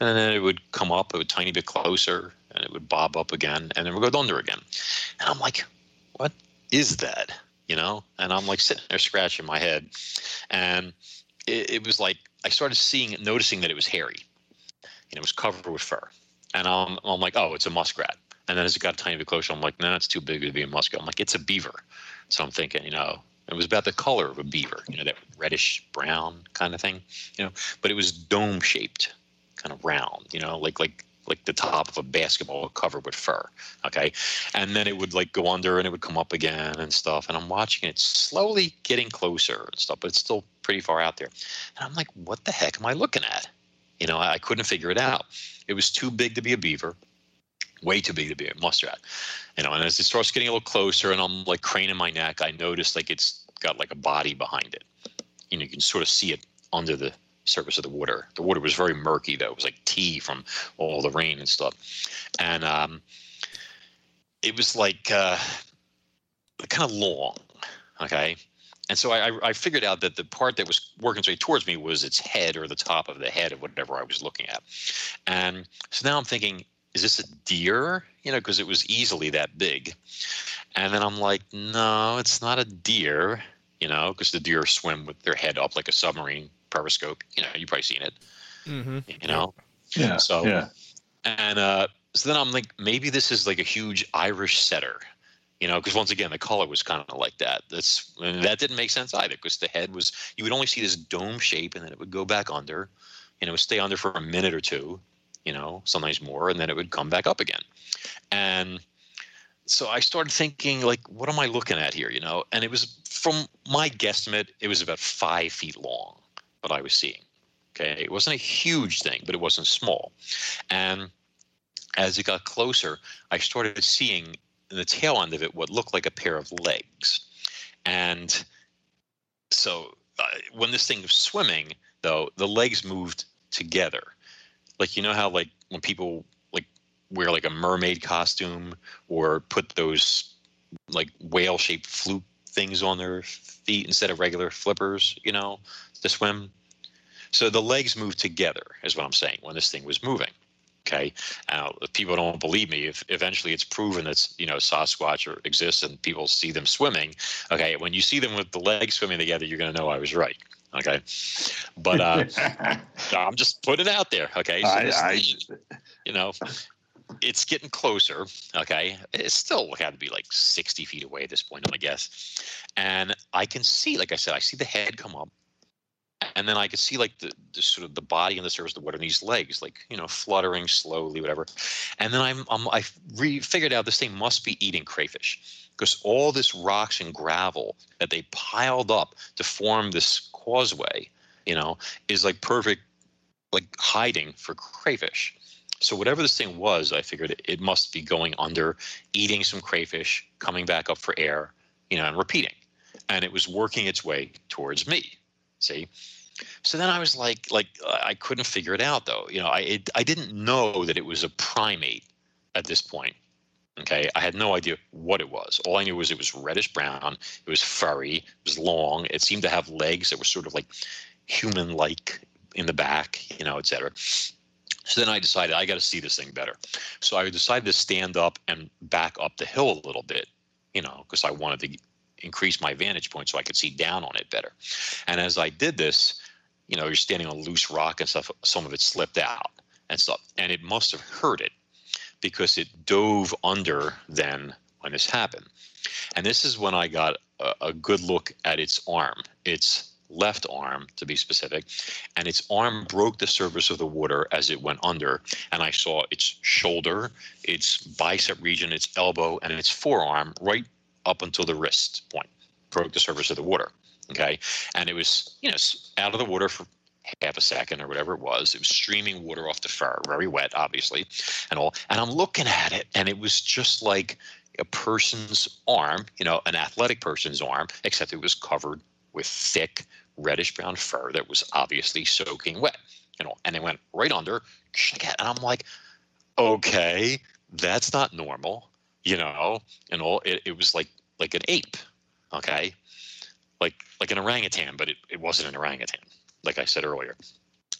And then it would come up a tiny bit closer, and it would bob up again, and then it would go under again. And I'm like, what is that? And I'm sitting there scratching my head. And it was I started noticing that it was hairy. It was covered with fur. And I'm like, oh, it's a muskrat. And then as it got a tiny bit closer, I'm like, no, it's too big to be a muskrat. I'm like, it's a beaver. So I'm thinking, it was about the color of a beaver, that reddish brown kind of thing, but it was dome shaped, kind of round, like the top of a basketball covered with fur. Okay. And then it would go under and it would come up again and stuff. And I'm watching it slowly getting closer and stuff, but it's still pretty far out there. And I'm like, what the heck am I looking at? I couldn't figure it out. It was too big to be a beaver, way too big to be a muskrat. And as it starts getting a little closer and I'm craning my neck, I notice it's got a body behind it. You can sort of see it under the surface of the water. The water was very murky, though. It was like tea from all the rain and stuff. And it was kind of long, okay? And so I figured out that the part that was working straight towards me was its head or the top of the head of whatever I was looking at. And so now I'm thinking, is this a deer? Because it was easily that big. And then I'm like, no, it's not a deer, because the deer swim with their head up like a submarine periscope. You've probably seen it, Yeah. So And so then I'm like, maybe this is like a huge Irish setter, you know, because once again, the color was kind of like that. That didn't make sense either, because the head was, you would only see this dome shape, and then it would go back under, and it would stay under for a minute or two, you know, sometimes more, and then it would come back up again. And so I started thinking, like, what am I looking at here, you know? And it was, from my guesstimate, it was about 5 feet long, what I was seeing. Okay, it wasn't a huge thing, but it wasn't small. And as it got closer, I started seeing in the tail end of it what looked like a pair of legs. And so when this thing was swimming, though, the legs moved together. Like, you know how, like, when people like wear like a mermaid costume or put those like whale-shaped fluke things on their feet instead of regular flippers, you know, to swim. So the legs moved together is what I'm saying when this thing was moving. Okay, if people don't believe me, if eventually it's proven that, you know, Sasquatch exists and people see them swimming. Okay, when you see them with the legs swimming together, you're going to know I was right. Okay, but I'm just putting it out there. Okay, so this thing, you know, it's getting closer. Okay, it's still had to be like 60 feet away at this point, I guess. And I can see, like I said, I see the head come up. And then I could see like the sort of the body and the surface of the water and these legs, like, you know, fluttering slowly, whatever. And then I figured out this thing must be eating crayfish, because all this rocks and gravel that they piled up to form this causeway, you know, is like perfect, like hiding for crayfish. So whatever this thing was, I figured it must be going under, eating some crayfish, coming back up for air, you know, and repeating. And it was working its way towards me. See? So then I was like I couldn't figure it out, though. You know, I didn't know that it was a primate at this point. Okay, I had no idea what it was. All I knew was it was reddish brown. It was furry. It was long. It seemed to have legs that were sort of like human-like in the back, you know, et cetera. So then I decided I got to see this thing better. So I decided to stand up and back up the hill a little bit, you know, because I wanted to increase my vantage point so I could see down on it better. And as I did this, you know, you're standing on loose rock and stuff, some of it slipped out and stuff. And it must have heard it, because it dove under then when this happened. And this is when I got a good look at its arm, its left arm to be specific. And its arm broke the surface of the water as it went under. And I saw its shoulder, its bicep region, its elbow, and its forearm right up until the wrist point, broke the surface of the water. Okay. And it was, you know, out of the water for half a second or whatever it was. It was streaming water off the fur, very wet, obviously, and all. And I'm looking at it, and it was just like a person's arm, you know, an athletic person's arm, except it was covered with thick reddish brown fur that was obviously soaking wet, you know, and it went right under. And I'm like, okay, that's not normal, you know, and all. It was like an ape, okay, like an orangutan, but it wasn't an orangutan, like I said earlier.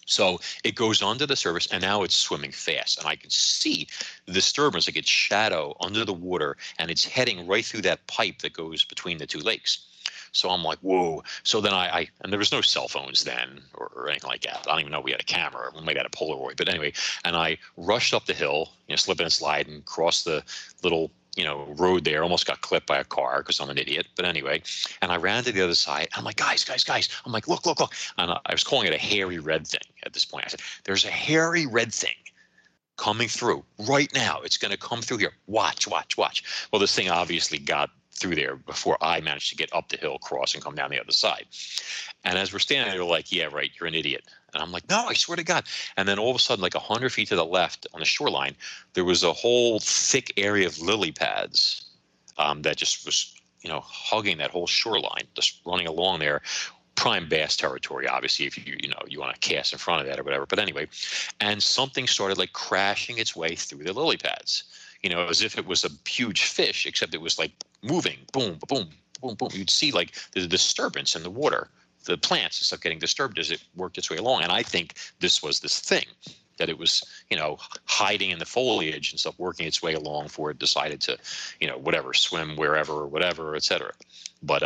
So it goes onto the surface, and now it's swimming fast, and I can see the disturbance, like its shadow under the water, and it's heading right through that pipe that goes between the two lakes. So I'm like, whoa. So then I and there was no cell phones then or anything like that. I don't even know if we had a camera. We might have had a Polaroid, but anyway. And I rushed up the hill, you know, slipping and sliding, crossed the little, you know, road there, almost got clipped by a car because I'm an idiot. But anyway, and I ran to the other side. I'm like, guys. I'm like, look. And I was calling it a hairy red thing at this point. I said, there's a hairy red thing coming through right now. It's going to come through here. Watch. Well, this thing obviously got through there before I managed to get up the hill, cross, and come down the other side. And as we're standing there, like, yeah, right, you're an idiot. And I'm like, no, I swear to God. And then all of a sudden, like 100 feet to the left on the shoreline, there was a whole thick area of lily pads that just was, you know, hugging that whole shoreline, just running along there. Prime bass territory, obviously, if you know, you want to cast in front of that or whatever. But anyway, and something started like crashing its way through the lily pads, you know, as if it was a huge fish, except it was like moving, boom, boom, boom, boom. You'd see like the disturbance in the water, the plants and stuff getting disturbed as it worked its way along. And I think this was this thing that it was, you know, hiding in the foliage and stuff, working its way along before it decided to, you know, whatever, swim wherever or whatever, et cetera. But,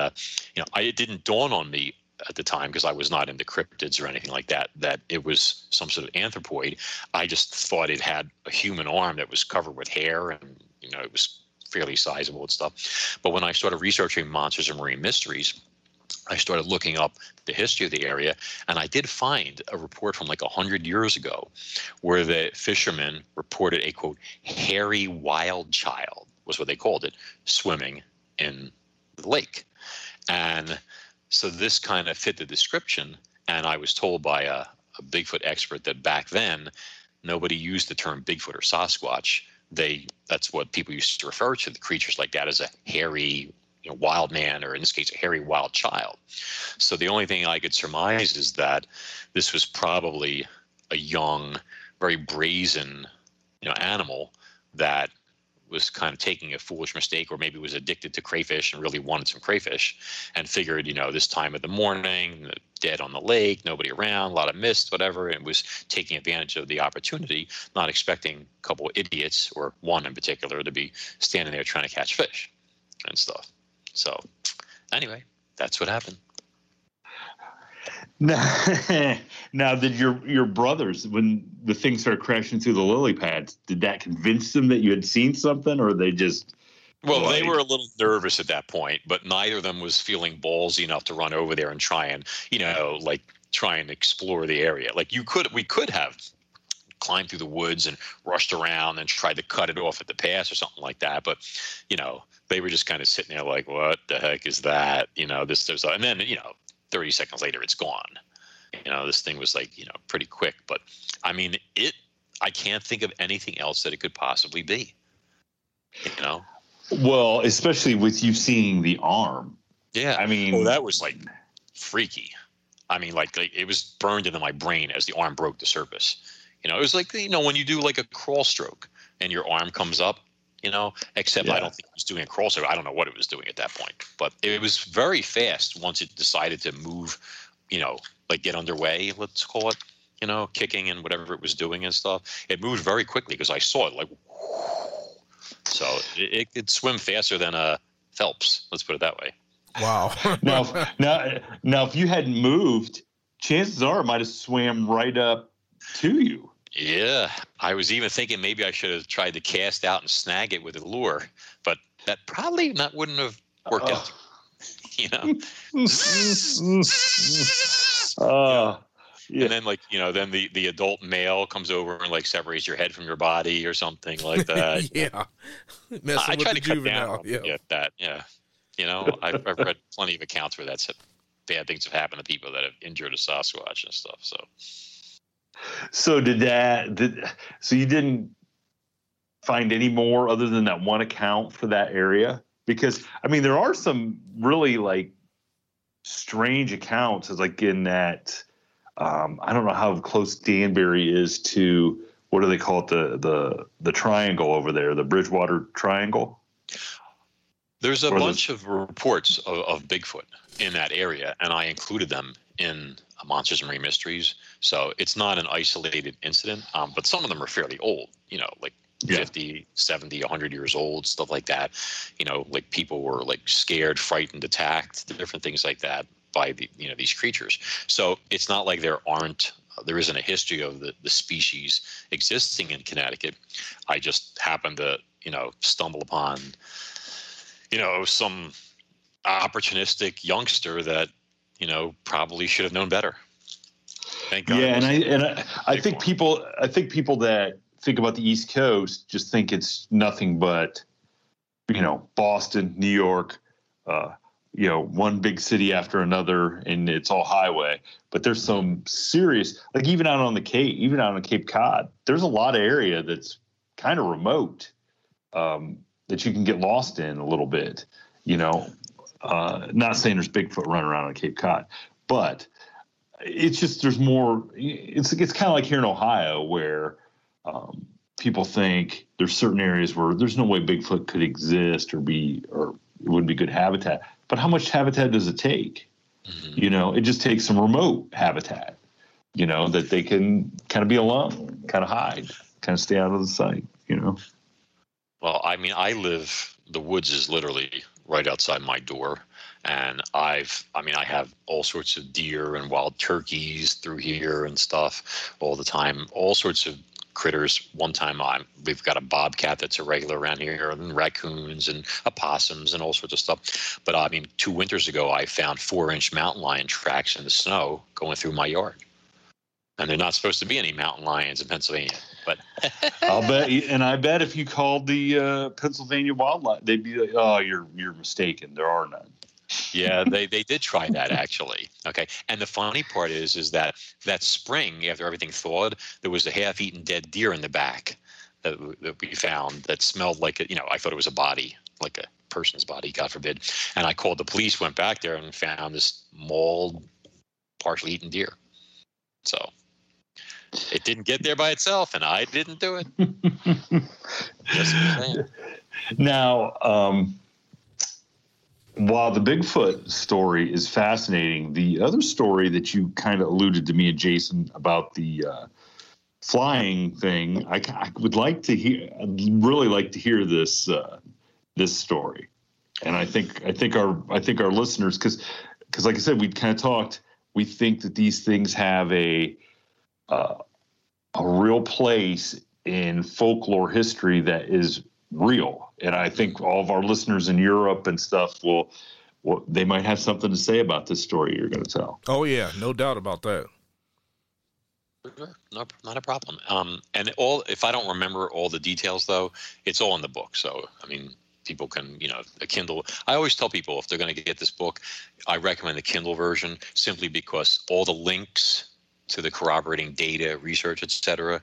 you know, it didn't dawn on me at the time, because I was not into cryptids or anything like that, that it was some sort of anthropoid. I just thought it had a human arm that was covered with hair, and you know, it was fairly sizable and stuff. But when I started researching Monsters and Marine Mysteries, I started looking up the history of the area, and I did find a report from like 100 years ago where the fishermen reported a, quote, hairy wild child, was what they called it, swimming in the lake. And so this kind of fit the description, and I was told by a Bigfoot expert that back then nobody used the term Bigfoot or Sasquatch. That's what people used to refer to the creatures like that, as a hairy, you know, wild man, or in this case, a hairy wild child. So the only thing I could surmise is that this was probably a young, very brazen, you know, animal that was kind of taking a foolish mistake, or maybe was addicted to crayfish and really wanted some crayfish and figured, you know, this time of the morning, dead on the lake, nobody around, a lot of mist, whatever, and was taking advantage of the opportunity, not expecting a couple of idiots, or one in particular, to be standing there trying to catch fish and stuff. So anyway, that's what happened. Now, did your brothers, when the thing started crashing through the lily pads, did that convince them that you had seen something, or they just... Well, they were a little nervous at that point, but neither of them was feeling ballsy enough to run over there and try and, you know, like try and explore the area. Like we could have climbed through the woods and rushed around and tried to cut it off at the pass or something like that. But, you know, they were just kind of sitting there like, what the heck is that? You know, and then, you know, 30 seconds later, it's gone. You know, this thing was like, you know, pretty quick. But I mean, I can't think of anything else that it could possibly be, you know? Well, especially with you seeing the arm. Yeah. I mean, that was like freaky. I mean, like it was burned into my brain as the arm broke the surface. You know, it was like, you know, when you do like a crawl stroke and your arm comes up, you know, except yeah. I don't think it was doing a crawl stroke. I don't know what it was doing at that point, but it was very fast once it decided to move, you know, like get underway, let's call it, you know, kicking and whatever it was doing and stuff. It moved very quickly because I saw it like, so it swim faster than a Phelps. Let's put it that way. Wow. Now, if you hadn't moved, chances are it might have swam right up to you. Yeah, I was even thinking maybe I should have tried to cast out and snag it with a lure, but that probably wouldn't have worked out. You know. Yeah. And then, like, you know, then the adult male comes over and like separates your head from your body or something like that. Yeah, I tried to cut down. Yeah, that. Yeah, you know, I've read plenty of accounts where that's bad things have happened to people that have injured a Sasquatch and stuff. So. So so you didn't find any more other than that one account for that area? Because, I mean, there are some really, like, strange accounts, like in that, I don't know how close Danbury is to, what do they call it, the triangle over there, the Bridgewater Triangle? There's a bunch of reports of Bigfoot in that area, and I included them in Monsters and Marine Mysteries, so it's not an isolated incident, but some of them are fairly old, you know, like 50, 70, 100 years old, stuff like that. You know, like people were like scared, frightened, attacked, different things like that by the, you know, these creatures. So it's not like there isn't a history of the species existing in Connecticut. I just happened to, you know, stumble upon, you know, some opportunistic youngster that, you know, probably should have known better. Thank God. Yeah, I think people that think about the East Coast just think it's nothing but, you know, Boston, New York, you know, one big city after another, and it's all highway. But there's some serious, like even out on Cape Cod, there's a lot of area that's kind of remote that you can get lost in a little bit, you know. Not saying there's Bigfoot running around on Cape Cod, but it's just there's more. It's kind of like here in Ohio where people think there's certain areas where there's no way Bigfoot could exist or it wouldn't be good habitat. But how much habitat does it take? Mm-hmm. You know, it just takes some remote habitat, you know, that they can kind of be alone, kind of hide, kind of stay out of the sight, you know. Well, I mean, the woods is literally right outside my door, And I have all sorts of deer and wild turkeys through here and stuff all the time, all sorts of critters. One time we've got a bobcat that's a regular around here, and raccoons and opossums and all sorts of stuff. But 2 winters ago, I found 4-inch mountain lion tracks in the snow going through my yard. And they're not supposed to be any mountain lions in Pennsylvania, but I bet if you called the Pennsylvania wildlife, they'd be like, "Oh, you're mistaken. There are none." Yeah, they did try that, actually. Okay, and the funny part is that spring, after everything thawed, there was a half-eaten dead deer in the back that we found that smelled like I thought it was a body, like a person's body, God forbid. And I called the police, went back there, and found this mauled, partially eaten deer. So it didn't get there by itself, and I didn't do it. That's what I'm saying. Now, while the Bigfoot story is fascinating, the other story that you kind of alluded to me and Jason about the flying thing, I would like to hear. I'd really like to hear this this story, and I think our listeners, because like I said, we kind of talked. We think that these things have a real place in folklore history that is real, and I think all of our listeners in Europe and stuff will they might have something to say about this story you're going to tell. Oh yeah, no doubt about that. No, not a problem. And if I don't remember all the details though, it's all in the book. So people can, a Kindle. I always tell people if they're going to get this book, I recommend the Kindle version simply because all the links to the corroborating data, research, etc.,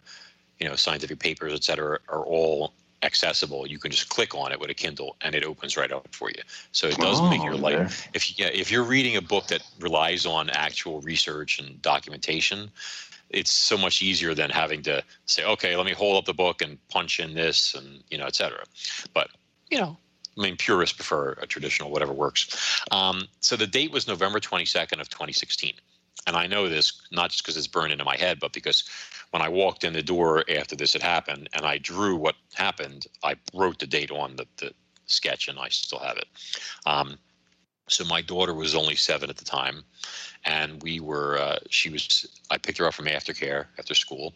scientific papers, etc., are all accessible. You can just click on it with a Kindle and it opens right up for you. So it does make your life. If you're reading a book that relies on actual research and documentation, it's so much easier than having to say, okay, let me hold up the book and punch in this and etc. But purists prefer a traditional whatever works. So the date was November 22nd of 2016. And I know this not just because it's burned into my head, but because when I walked in the door after this had happened and I drew what happened, I wrote the date on the sketch and I still have it. So my daughter was only 7 at the time. And I picked her up from aftercare after school.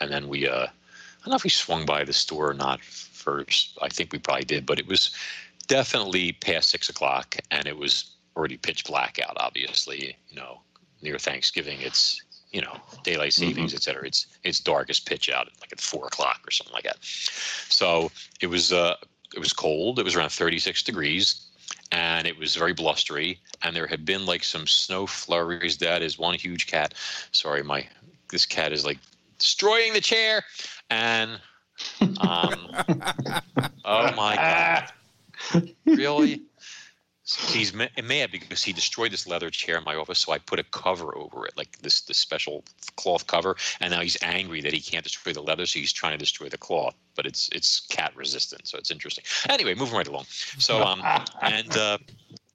And then I don't know if we swung by the store or not first. I think we probably did, but it was definitely past 6 o'clock and it was already pitch black out, obviously, near Thanksgiving. It's, daylight savings, mm-hmm. et cetera. It's dark as pitch out like at 4 o'clock or something like that. So it was cold. It was around 36 degrees and it was very blustery. And there had been like some snow flurries. That is one huge cat. Sorry. This cat is like destroying the chair. And, oh my God, really? He's mad because he destroyed this leather chair in my office, so I put a cover over it, like this special cloth cover, and now he's angry that he can't destroy the leather, so he's trying to destroy the cloth, but it's cat resistant, so it's interesting. Anyway, moving right along. So and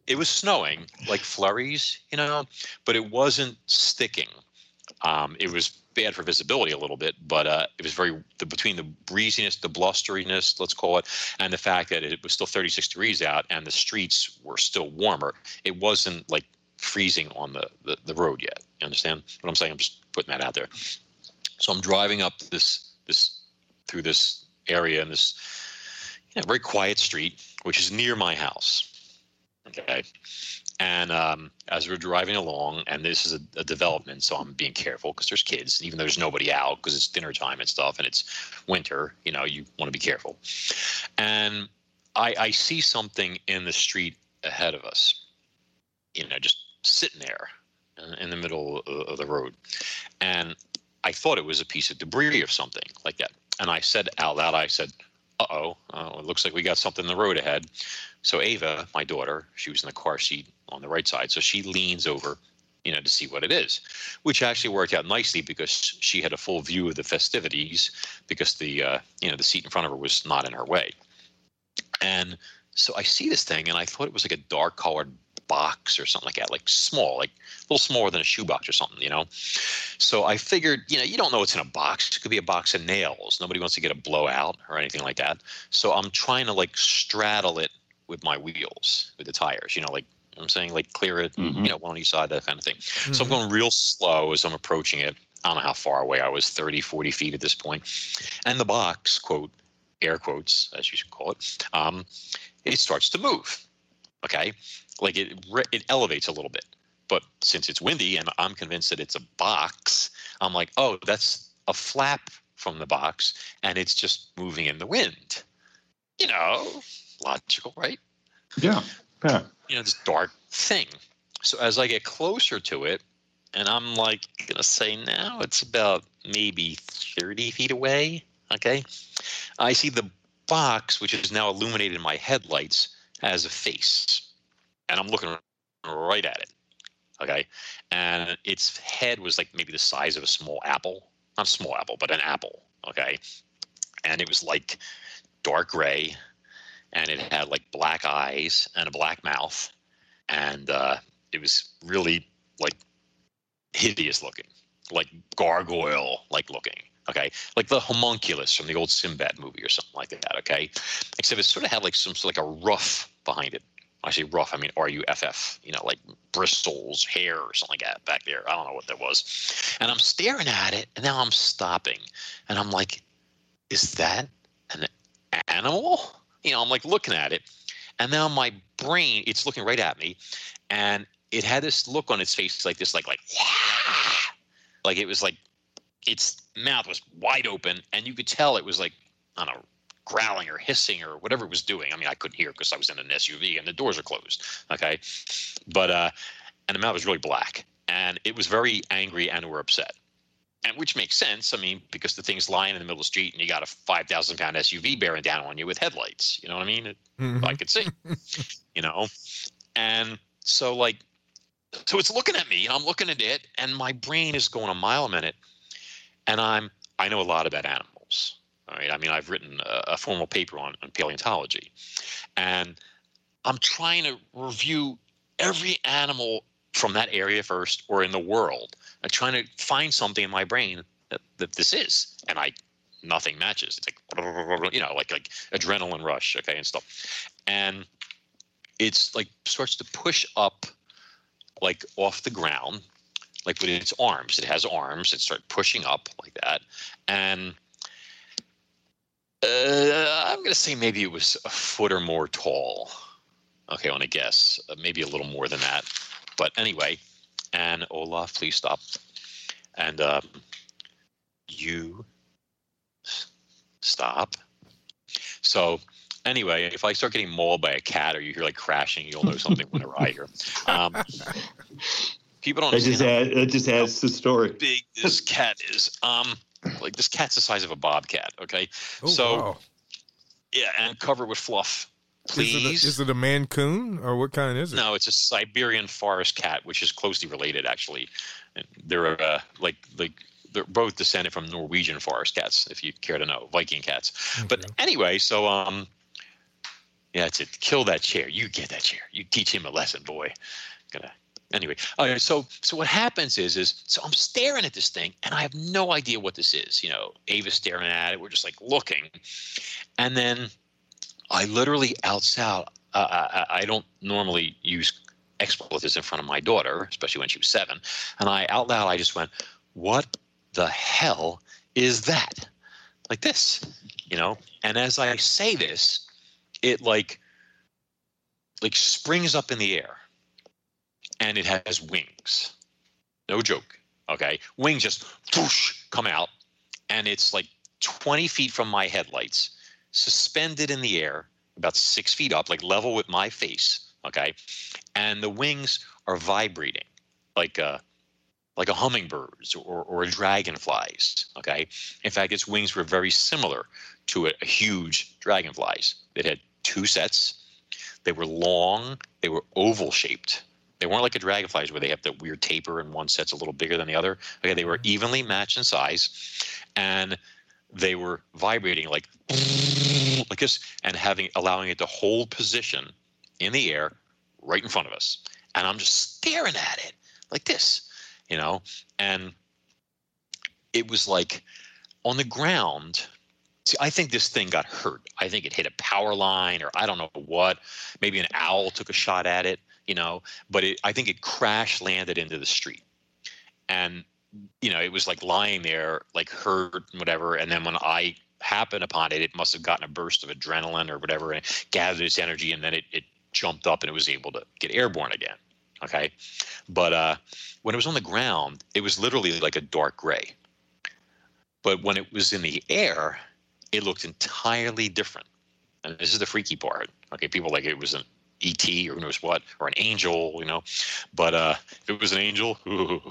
it was snowing, like flurries, but it wasn't sticking. It was bad for visibility a little bit, but it was between the breeziness, the blusteriness, let's call it, and the fact that it was still 36 degrees out and the streets were still warmer. It wasn't like freezing on the road yet. You understand what I'm saying? I'm just putting that out there. So I'm driving up this through this area in this very quiet street, which is near my house. Okay. And as we're driving along, and this is a development, so I'm being careful because there's kids, even though there's nobody out because it's dinner time and stuff, and it's winter, you want to be careful. And I see something in the street ahead of us, just sitting there in the middle of the road. And I thought it was a piece of debris or something like that. And I said out loud, it looks like we got something in the road ahead. So Ava, my daughter, she was in the car seat on the right side. So she leans over, to see what it is, which actually worked out nicely because she had a full view of the festivities because the seat in front of her was not in her way. And so I see this thing and I thought it was like a dark colored box or something like that, like small, like a little smaller than a shoebox or something, So I figured, you don't know what's in a box. It could be a box of nails. Nobody wants to get a blowout or anything like that. So I'm trying to like straddle it with my wheels, with the tires, what I'm saying? Like clear it, you know, on each side, that kind of thing. So I'm going real slow as I'm approaching it. I don't know how far away I was, 30, 40 feet at this point. And the box, quote, air quotes, as you should call it, it starts to move. Okay. Like it elevates a little bit. But since it's windy and I'm convinced that it's a box, I'm like, oh, that's a flap from the box and it's just moving in the wind. You know, logical, right? Yeah. Yeah. You know, this dark thing. So as I get closer to it, and I'm like going to say now it's about maybe 30 feet away. Okay. I see the box, which is now illuminated in my headlights, as a face. And I'm looking right at it. Okay. And its head was like maybe the size of a small apple. Not a small apple, but an apple. Okay. And it was like dark gray. And it had like black eyes and a black mouth. And it was really like hideous looking, like gargoyle like looking. Okay. Like the homunculus from the old Sinbad movie or something like that. Okay. Except it sort of had like some sort of like a ruff behind it. I say rough, I mean R-U-F-F, you know, like bristles, hair or something like that back there. I don't know what that was. And I'm staring at it, and now I'm stopping. And I'm like, is that an animal? You know, I'm like looking at it. And now my brain, it's looking right at me. And it had this look on its face like this, like, yeah. Like it was like its mouth was wide open. And you could tell it was like, I don't know, growling or hissing or whatever it was doing. I mean, I couldn't hear because I was in an SUV and the doors are closed. Okay. But, and the mouth was really black and it was very angry and were upset. And which makes sense. I mean, because the thing's lying in the middle of the street and you got a 5,000-pound SUV bearing down on you with headlights. You know what I mean? I could see, you know? And so like, so it's looking at me and I'm looking at it and my brain is going a mile a minute. And I know a lot about animals. All right. I mean, I've written a formal paper on paleontology, and I'm trying to review every animal from that area first or in the world. I'm trying to find something in my brain that this is, and nothing matches. It's like, you know, like adrenaline rush, okay, and stuff. And it's like starts to push up, like off the ground, like with its arms. It has arms. It starts pushing up like that, and I'm going to say maybe it was a foot or more tall. Okay, on a guess. Maybe a little more than that. But anyway, and Olaf, please stop. And you stop. So anyway, if I start getting mauled by a cat or you hear like crashing, you'll know something whenever I hear. People don't understand. It just adds to the story. How big this cat is. Like this cat's the size of a bobcat, okay? Oh, so, wow. Yeah, and covered with fluff, please. Is it a Mancoon, or what kind is it? No, it's a Siberian forest cat, which is closely related, actually. And they're they're both descended from Norwegian forest cats, if you care to know, Viking cats. Okay. But anyway, so yeah, that's it. Kill that chair. You get that chair. You teach him a lesson, boy. Anyway, all right, so what happens is I'm staring at this thing, and I have no idea what this is. You know, Ava's staring at it. We're just, like, looking. And then I literally outs out. I don't normally use expletives in front of my daughter, especially when she was 7. And I just went, what the hell is that? Like this, you know? And as I say this, it, like springs up in the air. And it has wings. No joke. Okay. Wings just whoosh come out. And it's like 20 feet from my headlights, suspended in the air, about 6 feet up, like level with my face. Okay. And the wings are vibrating like a hummingbird's or a dragonfly's. Okay. In fact, its wings were very similar to a huge dragonfly's. It had 2 sets. They were long, they were oval shaped. They weren't like a dragonfly's where they have that weird taper and one set's a little bigger than the other. Okay, they were evenly matched in size, and they were vibrating like this and allowing it to hold position in the air right in front of us. And I'm just staring at it like this, you know. And it was like on the ground. See, I think this thing got hurt. I think it hit a power line or I don't know what. Maybe an owl took a shot at it. you know, but I think it crash landed into the street. And, you know, it was like lying there, like hurt and whatever. And then when I happened upon it, it must have gotten a burst of adrenaline or whatever, and it gathered its energy, and then it jumped up and it was able to get airborne again. Okay. But when it was on the ground, it was literally like a dark gray. But when it was in the air, it looked entirely different. And this is the freaky part. Okay, people like it was an ET or who knows what, or an angel, you know. But if it was an angel, ooh,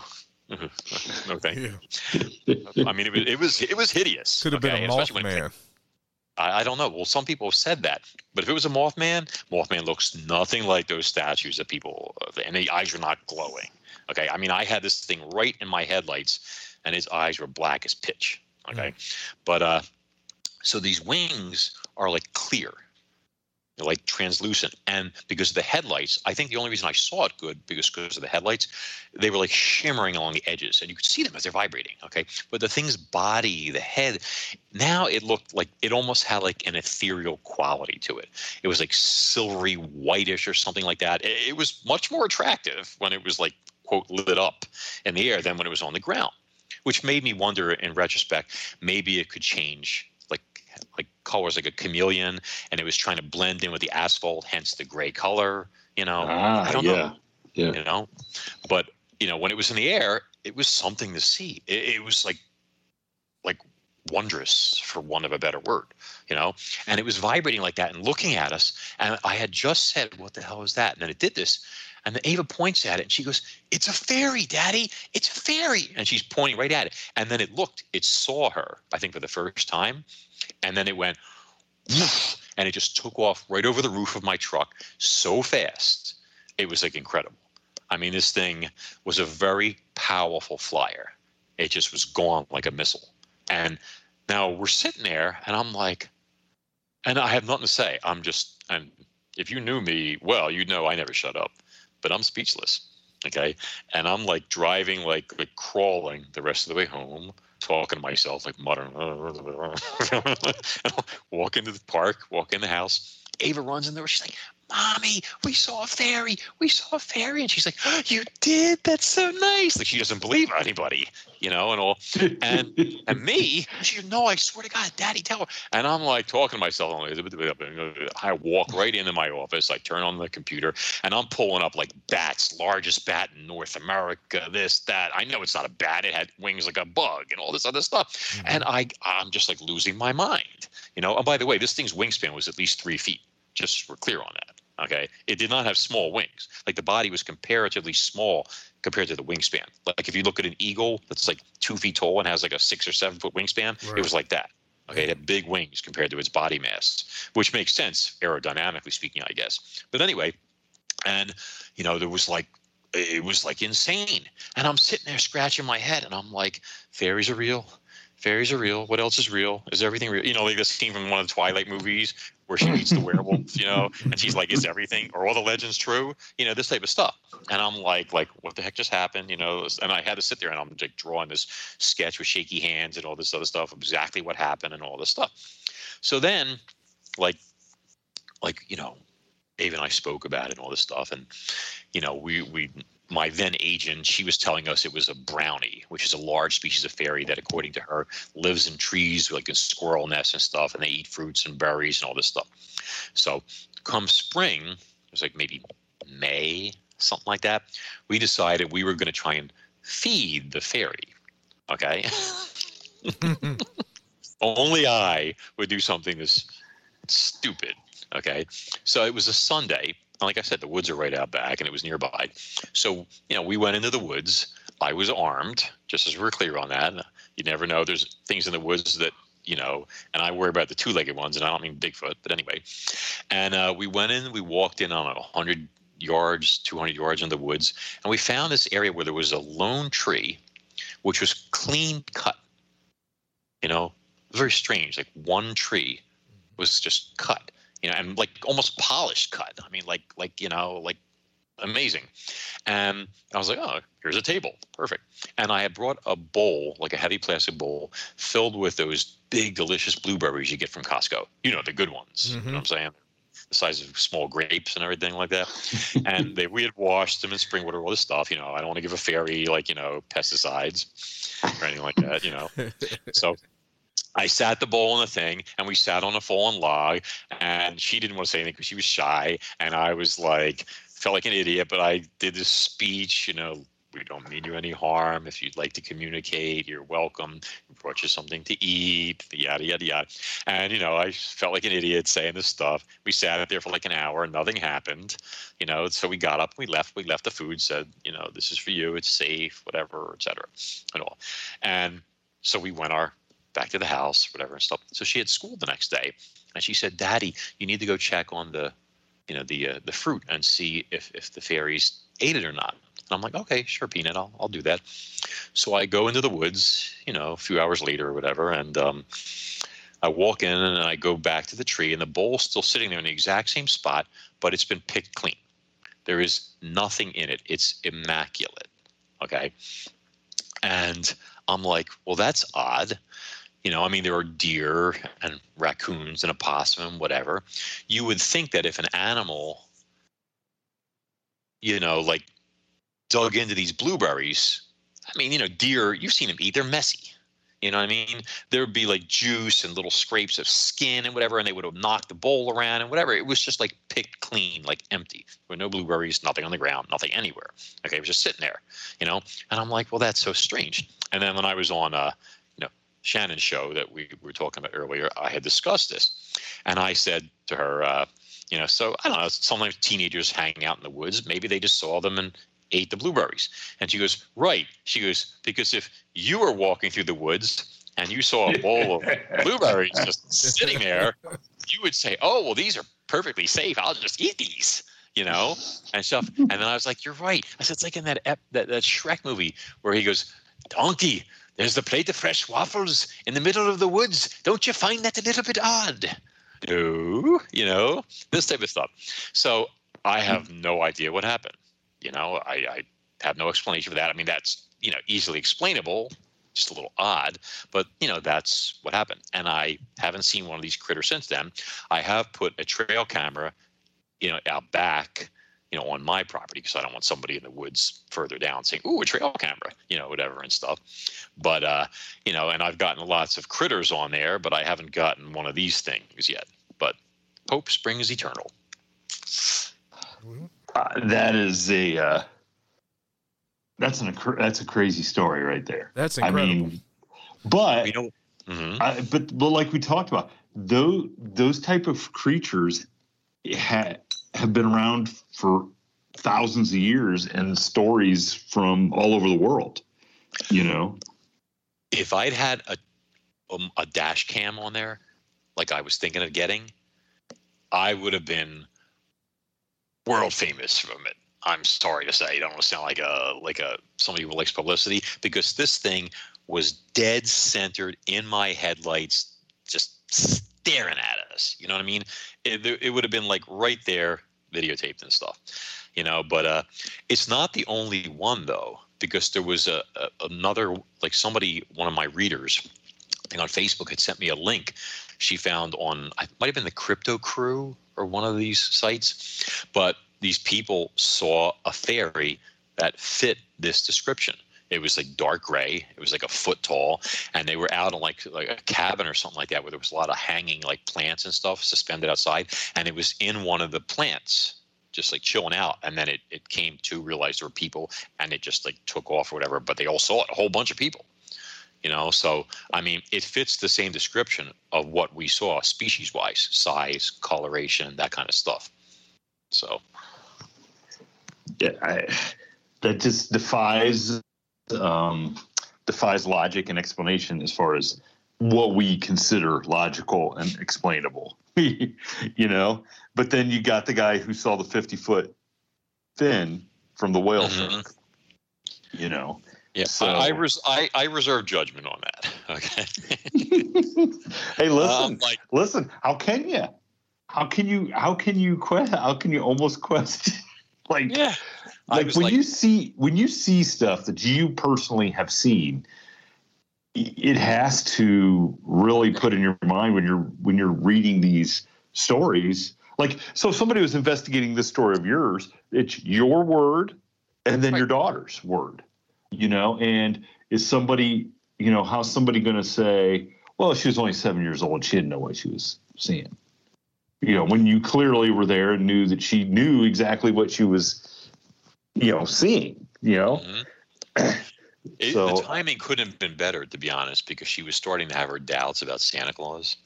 no thank you. Yeah. I mean, it was hideous. Could have been a Mothman. I don't know. Well, some people have said that. But if it was a Mothman looks nothing like those statues that people – and the eyes were not glowing. Okay, I mean, I had this thing right in my headlights, and his eyes were black as pitch. Okay, but so these wings are like clear, they're like translucent. And because of the headlights, I think the only reason I saw it good because of the headlights, they were like shimmering along the edges, and you could see them as they're vibrating. Okay, but the thing's body, the head, now it looked like it almost had like an ethereal quality to it. It was like silvery whitish or something like that. It was much more attractive when it was like, quote, lit up in the air than when it was on the ground, which made me wonder in retrospect, maybe it could change like colors like a chameleon, and it was trying to blend in with the asphalt, hence the gray color, you know. I don't know. Yeah. You know, but you know, when it was in the air, it was something to see. It was like wondrous, for want of a better word, you know, and it was vibrating like that and looking at us. And I had just said, what the hell is that? And then it did this. And then Ava points at it and she goes, it's a fairy, Daddy. It's a fairy. And she's pointing right at it. And then it saw her, I think for the first time. And then it went, woof, and it just took off right over the roof of my truck so fast. It was like incredible. I mean, this thing was a very powerful flyer. It just was gone like a missile. And now we're sitting there and I'm like, and I have nothing to say. I'm if you knew me well, you'd know I never shut up, but I'm speechless. Okay. And I'm like driving, like crawling the rest of the way home, talking to myself, like muttering, walk into the park, walk in the house. Ava runs in there. She's like, Mommy, we saw a fairy. And she's like, oh, you did? That's so nice. Like she doesn't believe anybody, you know, and all. And me, she's like, no, I swear to God, Daddy, tell her. And I'm like talking to myself. I walk right into my office. I turn on the computer and I'm pulling up like bats, largest bat in North America, this, that. I know it's not a bat. It had wings like a bug and all this other stuff. Mm-hmm. And I'm just like losing my mind, you know. And by the way, this thing's wingspan was at least 3 feet. Just we're clear on that, okay? It did not have small wings. Like the body was comparatively small compared to the wingspan. Like if you look at an eagle that's like 2 feet tall and has like a 6 or 7 foot wingspan, right. It was like that. Okay, it had big wings compared to its body mass, which makes sense aerodynamically speaking, I guess. But anyway, and you know, there was like, it was like insane. And I'm sitting there scratching my head and I'm like, fairies are real. Fairies are real. What else is real? Is everything real? You know, like this scene from one of the Twilight movies where she meets the werewolf, you know, and she's like, is everything, are all the legends true? You know, this type of stuff. And I'm like, what the heck just happened? You know, and I had to sit there and I'm like drawing this sketch with shaky hands and all this other stuff, exactly what happened and all this stuff. So then like, you know, Dave and I spoke about it and all this stuff. And, you know, my then agent, she was telling us it was a brownie, which is a large species of fairy that, according to her, lives in trees like in squirrel nests and stuff, and they eat fruits and berries and all this stuff. So come spring, it was like maybe May, something like that, we decided we were going to try and feed the fairy, okay? Only I would do something this stupid, okay? So it was a Sunday. Like I said, the woods are right out back, and it was nearby. So, you know, we went into the woods. I was armed, just as we're clear on that. You never know. There's things in the woods that, you know, and I worry about the two-legged ones, and I don't mean Bigfoot, but anyway. And we went in. We walked in on 100 yards, 200 yards in the woods, and we found this area where there was a lone tree, which was clean cut, you know, very strange. Like one tree was just cut. You know, and like almost polished cut. I mean, like, you know, like amazing. And I was like, oh, here's a table. Perfect. And I had brought a bowl, like a heavy plastic bowl filled with those big, delicious blueberries you get from Costco. You know, the good ones. Mm-hmm. You know what I'm saying? the size of small grapes and everything like that. And we had washed them in spring water, all this stuff. You know, I don't want to give a fairy, like, you know, pesticides or anything like that, you know. So I sat the bowl on the thing, and we sat on a fallen log, and she didn't want to say anything because she was shy. And I was like, felt like an idiot, but I did this speech, you know, we don't mean you any harm. If you'd like to communicate, you're welcome. We brought you something to eat, yada, yada, yada. And, you know, I felt like an idiot saying this stuff. We sat up there for like an hour and nothing happened, you know. So we got up, we left the food, said, you know, this is for you. It's safe, whatever, et cetera, and all. And so we went back to the house, whatever, and stuff. So she had school the next day. And she said, Daddy, you need to go check on the fruit and see if the fairies ate it or not. And I'm like, okay, sure, Peanut, I'll do that. So I go into the woods, you know, a few hours later or whatever, and I walk in and I go back to the tree, and the bowl's still sitting there in the exact same spot, but it's been picked clean. There is nothing in it. It's immaculate, okay? And I'm like, well, that's odd. You know, I mean, there are deer and raccoons and opossum, whatever. You would think that if an animal, you know, like, dug into these blueberries, I mean, you know, deer, you've seen them eat, they're messy. You know what I mean? There would be like juice and little scrapes of skin and whatever, and they would have knocked the bowl around and whatever. It was just like picked clean, like empty. There were no blueberries, nothing on the ground, nothing anywhere. Okay, it was just sitting there, you know? And I'm like, well, that's so strange. And then when I was on, you know, Shannon's show that we were talking about earlier, I had discussed this. And I said to her, you know, so I don't know, sometimes teenagers hang out in the woods, maybe they just saw them and ate the blueberries. And she goes, right. She goes, because if you were walking through the woods and you saw a bowl of blueberries just sitting there, you would say, oh, well, these are perfectly safe. I'll just eat these, you know, and stuff. And then I was like, you're right. I said, it's like in that Shrek movie where he goes, donkey, there's the plate of fresh waffles in the middle of the woods. Don't you find that a little bit odd? No, you know, this type of stuff. So I have no idea what happened. You know, I have no explanation for that. I mean, that's, you know, easily explainable, just a little odd. But, you know, that's what happened. And I haven't seen one of these critters since then. I have put a trail camera, you know, out back, you know, on my property because I don't want somebody in the woods further down saying, ooh, a trail camera, you know, whatever and stuff. But, you know, and I've gotten lots of critters on there, but I haven't gotten one of these things yet. But hope springs eternal. Mm-hmm. That is that's a crazy story right there. That's incredible. I mean, but we don't, mm-hmm. But like we talked about, those type of creatures have been around for thousands of years and stories from all over the world. You know, if I'd had a dash cam on there, like I was thinking of getting, I would have been world famous from it. I'm sorry to say, you don't want to sound like a somebody who likes publicity, because this thing was dead centered in my headlights, just staring at us. You know what I mean? It would have been like right there, videotaped and stuff. You know, but it's not the only one though, because there was another, like somebody, one of my readers, I think on Facebook, had sent me a link she found on, it might have been the Crypto Crew or one of these sites, but these people saw a fairy that fit this description. It was like dark gray. It was like a foot tall, and they were out on like a cabin or something like that where there was a lot of hanging like plants and stuff suspended outside, and it was in one of the plants just like chilling out, and then it came to realize there were people, and it just like took off or whatever, but they all saw it, a whole bunch of people. You know, so, I mean, it fits the same description of what we saw species-wise, size, coloration, that kind of stuff. So. Yeah, that just defies logic and explanation as far as what we consider logical and explainable, you know? But then you got the guy who saw the 50-foot fin from the whale shark, you know? Yeah, so. I reserve judgment on that. Okay. Hey, listen, listen. How can you? How can you almost question? Like, yeah. When you see stuff that you personally have seen, it has to really put in your mind when you're reading these stories Like, so if somebody was investigating this story of yours, it's your word and then your daughter's word, you know, and is somebody, you know, how's somebody going to say, well, she was only 7 years old. She didn't know what she was seeing, you know, when you clearly were there and knew that she knew exactly what she was, you know, seeing, you know. Mm-hmm. So, the timing couldn't have been better, to be honest, because she was starting to have her doubts about Santa Claus,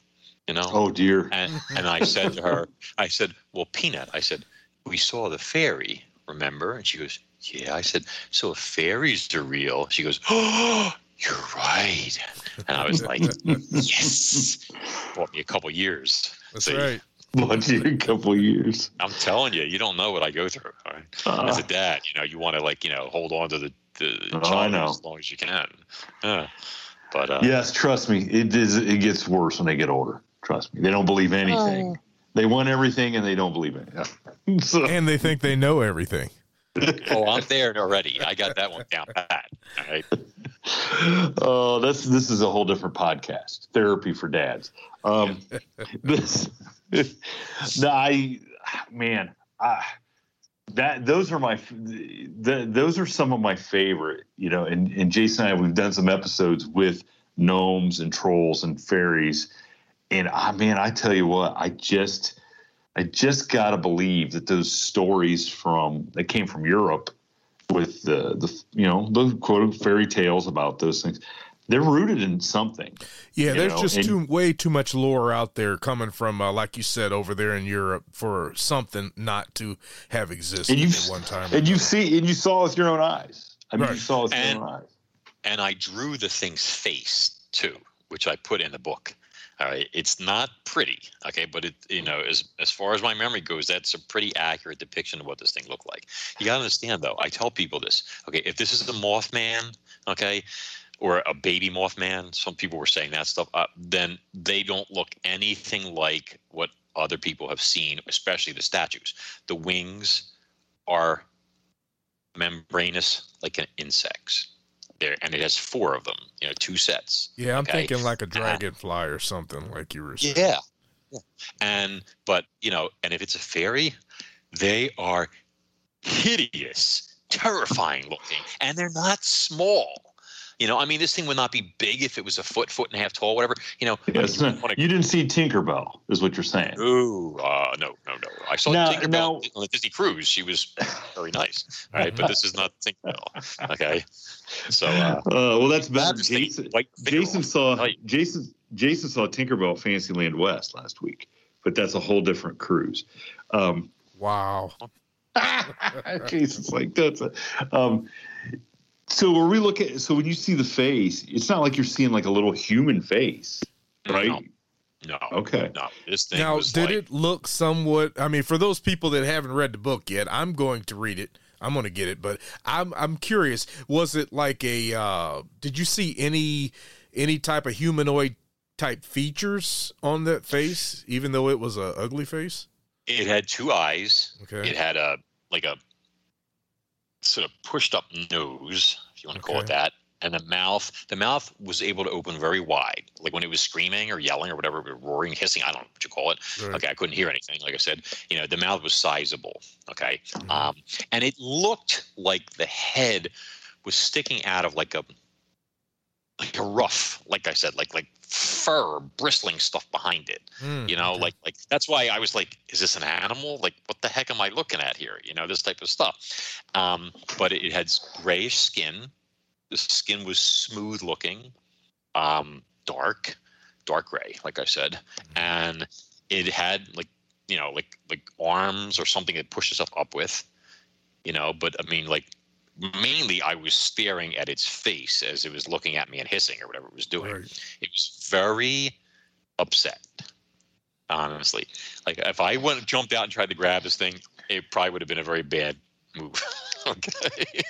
you know? Oh, dear. And I said to her, I said, well, Peanut, I said, we saw the fairy, remember? And she goes, yeah. I said, so if fairies are real, she goes, oh, you're right. And I was like, yes. Bought me a couple years. That's so, right. Bought you a couple years. I'm telling you, you don't know what I go through. All right? As a dad, you know, you want to, like, you know, hold on to the child as long as you can. But yes, trust me, it is. It gets worse when they get older. Trust me, they don't believe anything. They want everything, and they don't believe it. So. And they think they know everything. Oh, I'm there already. I got that one down pat. All right. Oh, this is a whole different podcast. Therapy for dads. Those are some of my favorite, you know, and Jason and I, we've done some episodes with gnomes and trolls and fairies. And I tell you what, I just got to believe that those stories that came from Europe with the you know, the quote fairy tales about those things, they're rooted in something. Yeah. There's way too much lore out there coming from, like you said, over there in Europe for something not to have existed at one time. And you saw it with your own eyes. I mean, right. You saw it with your own eyes. And I drew the thing's face too, which I put in the book. All right. It's not pretty. Okay. But it, you know, as far as my memory goes, that's a pretty accurate depiction of what this thing looked like. You gotta understand though. I tell people this, okay. If this is the Mothman, okay. Or a baby Mothman, some people were saying that stuff, then they don't look anything like what other people have seen, especially the statues. The wings are membranous like an insect's. There, and it has four of them, you know, two sets. Yeah, I'm thinking like a dragonfly or something, like you were saying. Yeah. But, you know, and if it's a fairy, they are hideous, terrifying looking, and they're not small. You know, I mean, this thing would not be big if it was a foot and a half tall, whatever. You know, you didn't see Tinkerbell, is what you're saying. Ooh, no. I saw Tinkerbell on the Disney cruise. She was very nice, all right? But this is not Tinkerbell, okay? So, well, that's bad. Jason saw Tinkerbell Fantasyland West last week, but that's a whole different cruise. Wow. Jason's like So when we look at, when you see the face, it's not like you're seeing like a little human face, right? No. Okay. No. This thing now, was it look somewhat? I mean, for those people that haven't read the book yet, I'm going to read it. I'm going to get it, but I'm curious. Was it like a? Did you see any type of humanoid type features on that face, even though it was a ugly face? It had two eyes. Okay. It had a sort of pushed up nose, if you want to call it that, and the mouth was able to open very wide, like when it was screaming or yelling or whatever, roaring, hissing, I don't know what you call it. Right. Okay, I couldn't hear anything, like I said, you know, the mouth was sizable, okay. Mm-hmm. And it looked like the head was sticking out of like a rough, like I said, like fur, bristling stuff behind it, you know, okay. like that's why I was like, is this an animal? Like, what the heck am I looking at here? You know, this type of stuff. But it had grayish skin. The skin was smooth looking, dark gray, like I said, and it had like arms or something it pushes up with, you know, but I mean, like, mainly I was staring at its face as it was looking at me and hissing or whatever it was doing. Right. It was very upset, honestly. Like, if I jumped out and tried to grab this thing, it probably would have been a very bad move. Okay.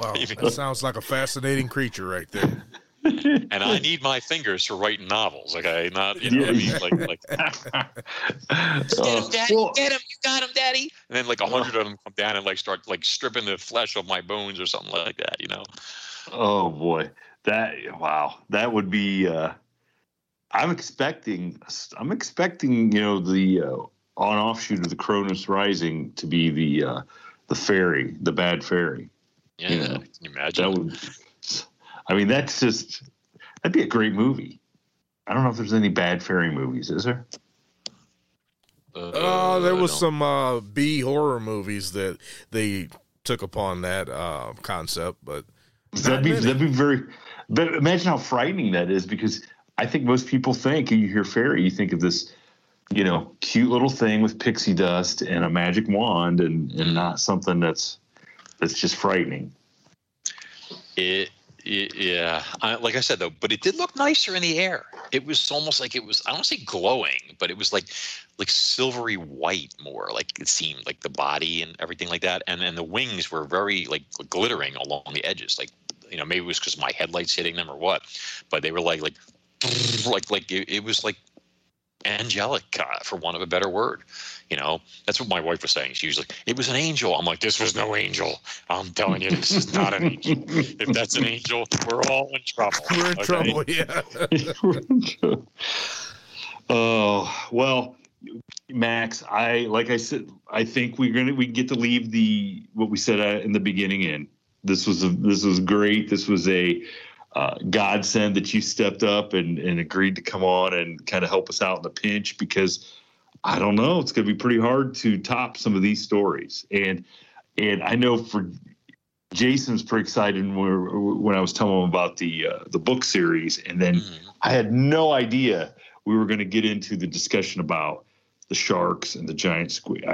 Wow, that sounds like a fascinating creature right there. And I need my fingers for writing novels, okay? Not, you know, what I mean? Get him, Daddy! Well, get him! You got him, Daddy! And then, like, 100 of them come down and, like, start, like, stripping the flesh of my bones or something like that, you know? Oh, boy. That would be, I'm expecting, you know, the an offshoot of the Cronus Rising to be the ferry, the bad ferry. Yeah, you know, can you imagine? That would, I mean, that's just, that'd be a great movie. I don't know if there's any bad ferry movies, is there? There was some B horror movies that they took upon that concept, but that'd be very. But imagine how frightening that is, because I think most people think, and you hear ferry, you think of this, you know, cute little thing with pixie dust and a magic wand, and not something that's just frightening. Yeah. Like I said, though, but it did look nicer in the air. It was almost like it was, I don't want to say glowing, but it was like silvery white more. Like it seemed like the body and everything like that. And then the wings were very like glittering along the edges. Like, you know, maybe it was because my headlights hitting them or what, but they were like it was like angelic, for want of a better word. You know, that's what my wife was saying. She was like, it was an angel. I'm like, this was no angel. I'm telling you, this is not an angel. If that's an angel, we're all in trouble. We're in trouble, yeah. We're in trouble. Oh, well, Max, I think we get to leave what we said in the beginning in. This was great. This was a godsend that you stepped up and agreed to come on and kind of help us out in the pinch, because I don't know, it's going to be pretty hard to top some of these stories. And I know for Jason's pretty excited when I was telling him about the book series. And then I had no idea we were going to get into the discussion about the sharks and the giant squid.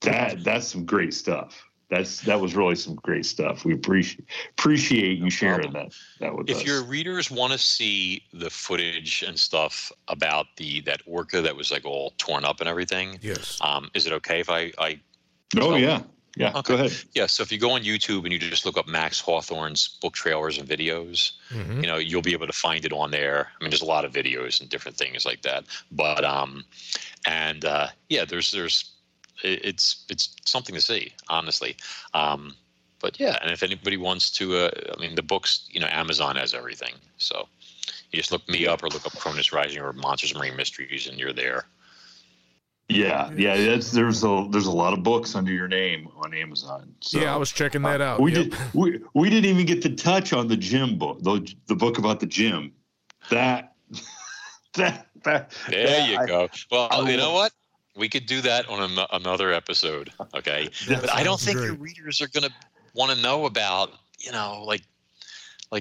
That's some great stuff. That was really some great stuff. We appreciate you sharing that with us. If your readers want to see the footage and stuff about that orca that was like all torn up and everything, yes. Is it okay if I Oh yeah. Yeah, okay. Go ahead. Yeah, so if you go on YouTube and you just look up Max Hawthorne's book trailers and videos, you know, you'll be able to find it on there. I mean, there's a lot of videos and different things like that. But yeah, there's it's something to see, honestly. But yeah, and if anybody wants to, I mean, the books, you know, Amazon has everything. So you just look me up or look up Cronus Rising or Monsters and Marine Mysteries, and you're there. Yeah. There's a lot of books under your name on Amazon. So, yeah, I was checking that out. We didn't even get to touch on the gym book, the book about the gym. There you go. Well, you know what? We could do that on another episode, okay? But I don't think your readers are going to want to know about, you know, like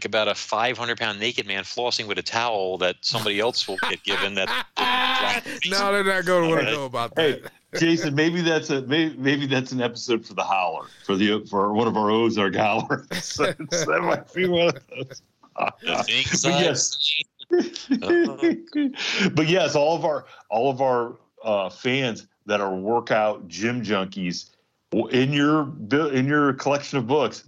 about a 500-pound naked man flossing with a towel that somebody else will get given. No, they're not going to want to know about that. Hey, Jason, maybe that's an episode for the Howler, for one of our Ozark Howlers. That might be one of those. But yes, all of our fans that are workout gym junkies, in your collection of books,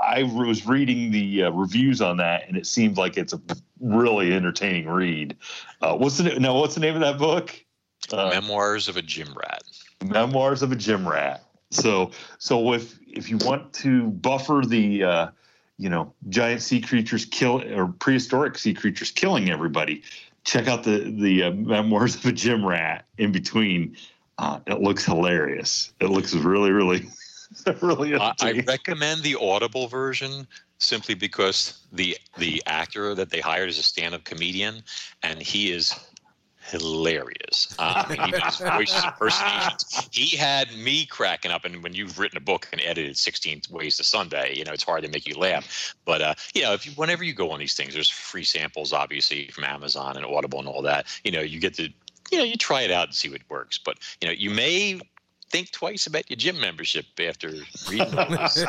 I was reading the reviews on that, and it seemed like it's a really entertaining read. What's the name of that book? Memoirs of a Gym Rat. Memoirs of a Gym Rat. So if you want to buffer the giant sea creatures prehistoric sea creatures killing everybody, check out the Memoirs of a Gym Rat in between. It looks hilarious. It looks really, really, really. I recommend the Audible version simply because the actor that they hired is a stand-up comedian, and he is hilarious. His voice impersonations. He had me cracking up. And when you've written a book and edited 16 Ways to Sunday, you know, it's hard to make you laugh. But, you know, whenever you go on these things, there's free samples, obviously, from Amazon and Audible and all that. You know, you get to, you know, you try it out and see what works. But, you know, you may think twice about your gym membership after reading all this.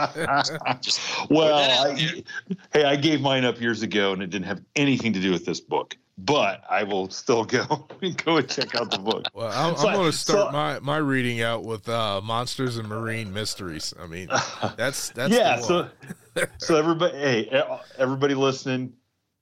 I gave mine up years ago, and it didn't have anything to do with this book. But I will still go and check out the book. Well, I'm going to start my reading out with Monsters and Marine Mysteries. I mean, that's yeah. So everybody, everybody listening,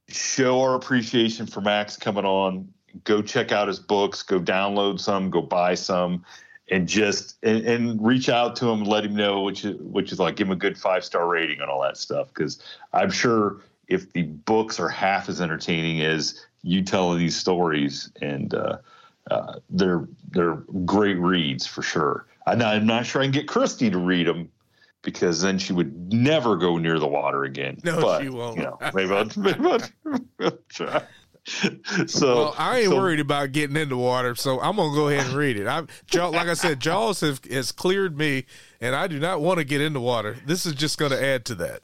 show our appreciation for Max coming on. Go check out his books. Go download some. Go buy some, and just and reach out to him. Let him know which is like, give him a good 5-star rating and all that stuff, because I'm sure if the books are half as entertaining as you tell these stories, and They're great reads for sure. I'm not sure I can get Christy to read them, because then she would never go near the water again. No, but, she won't. You know, maybe I'll try. So, well, I ain't worried about getting in the water, so I'm going to go ahead and read it. Like I said, Jaws has cleared me, and I do not want to get in the water. This is just going to add to that.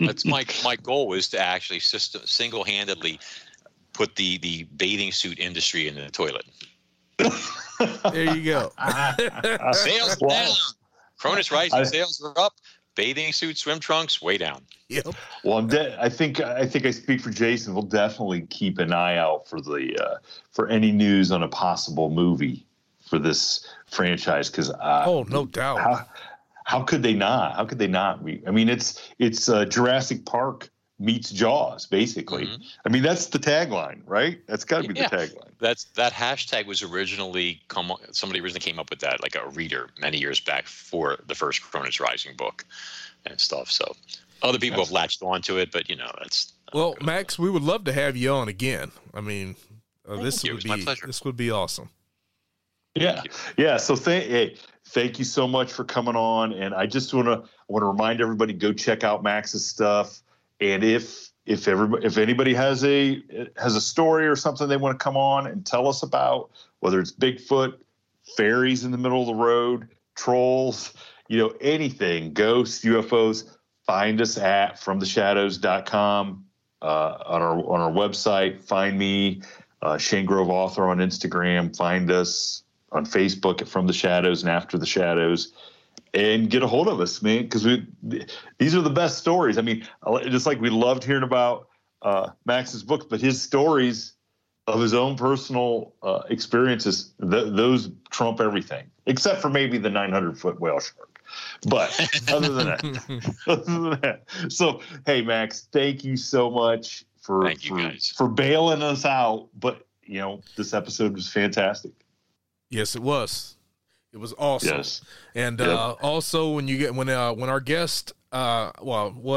That's my goal, is to actually single-handedly put the bathing suit industry in the toilet. There you go. Sales down. Cronus Rising, sales are up. Bathing suit, swim trunks, way down. Yep. Well, I think I speak for Jason. We'll definitely keep an eye out for the for any news on a possible movie for this franchise. Because no doubt. How could they not? How could they not? I mean, it's Jurassic Park meets Jaws, basically. Mm-hmm. I mean, that's the tagline, right? That's got to be the tagline. That hashtag was somebody originally came up with that, like a reader many years back for the first Cronus Rising book and stuff. So other people have latched onto it, but that's. Well, Max, we would love to have you on again. I mean, this would be awesome. Yeah. Yeah. So thank you so much for coming on. And I just want to remind everybody, go check out Max's stuff. And if anybody has a story or something they want to come on and tell us about, whether it's Bigfoot, fairies in the middle of the road, trolls, anything, ghosts, UFOs, find us at fromtheshadows.com on our website. Find me, Shane Grove Author on Instagram. Find us on Facebook at From the Shadows and After the Shadows. And get a hold of us, man, because these are the best stories. I mean, just like we loved hearing about Max's books, but his stories of his own personal experiences, those trump everything, except for maybe the 900-foot whale shark. But other than that. So, hey, Max, thank you so much for bailing us out. But, this episode was fantastic. Yes, it was. It was awesome. Yes. And also when our guest when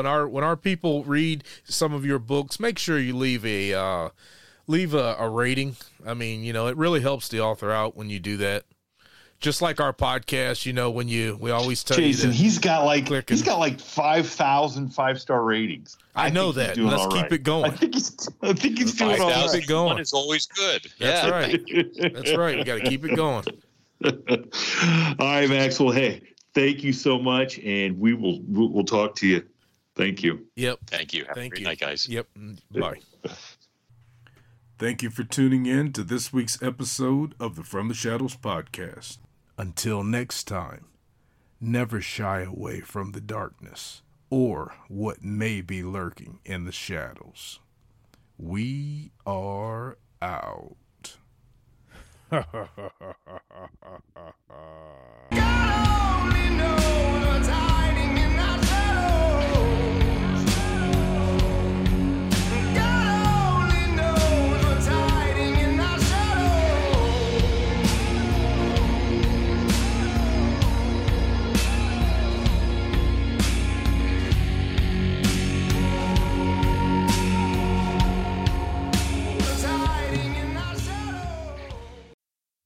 our people read some of your books, make sure you leave a rating. I mean, it really helps the author out when you do that. Just like our podcast, when we always tell Jason, you that he's got like 5,000 5-star ratings. I know that. Let's keep it going. I think he's doing all right. It going. It's always good. That's right. That's right. We got to keep it going. All right, Max. Well, hey, thank you so much, and we'll talk to you. Thank you. Yep. Thank you. Have a great night, guys. Yep. Bye. Thank you for tuning in to this week's episode of the From the Shadows podcast. Until next time, never shy away from the darkness or what may be lurking in the shadows. We are out. God only knows what's hiding in our shadows. God only knows what's hiding in our shadows. What's hiding in our shadows.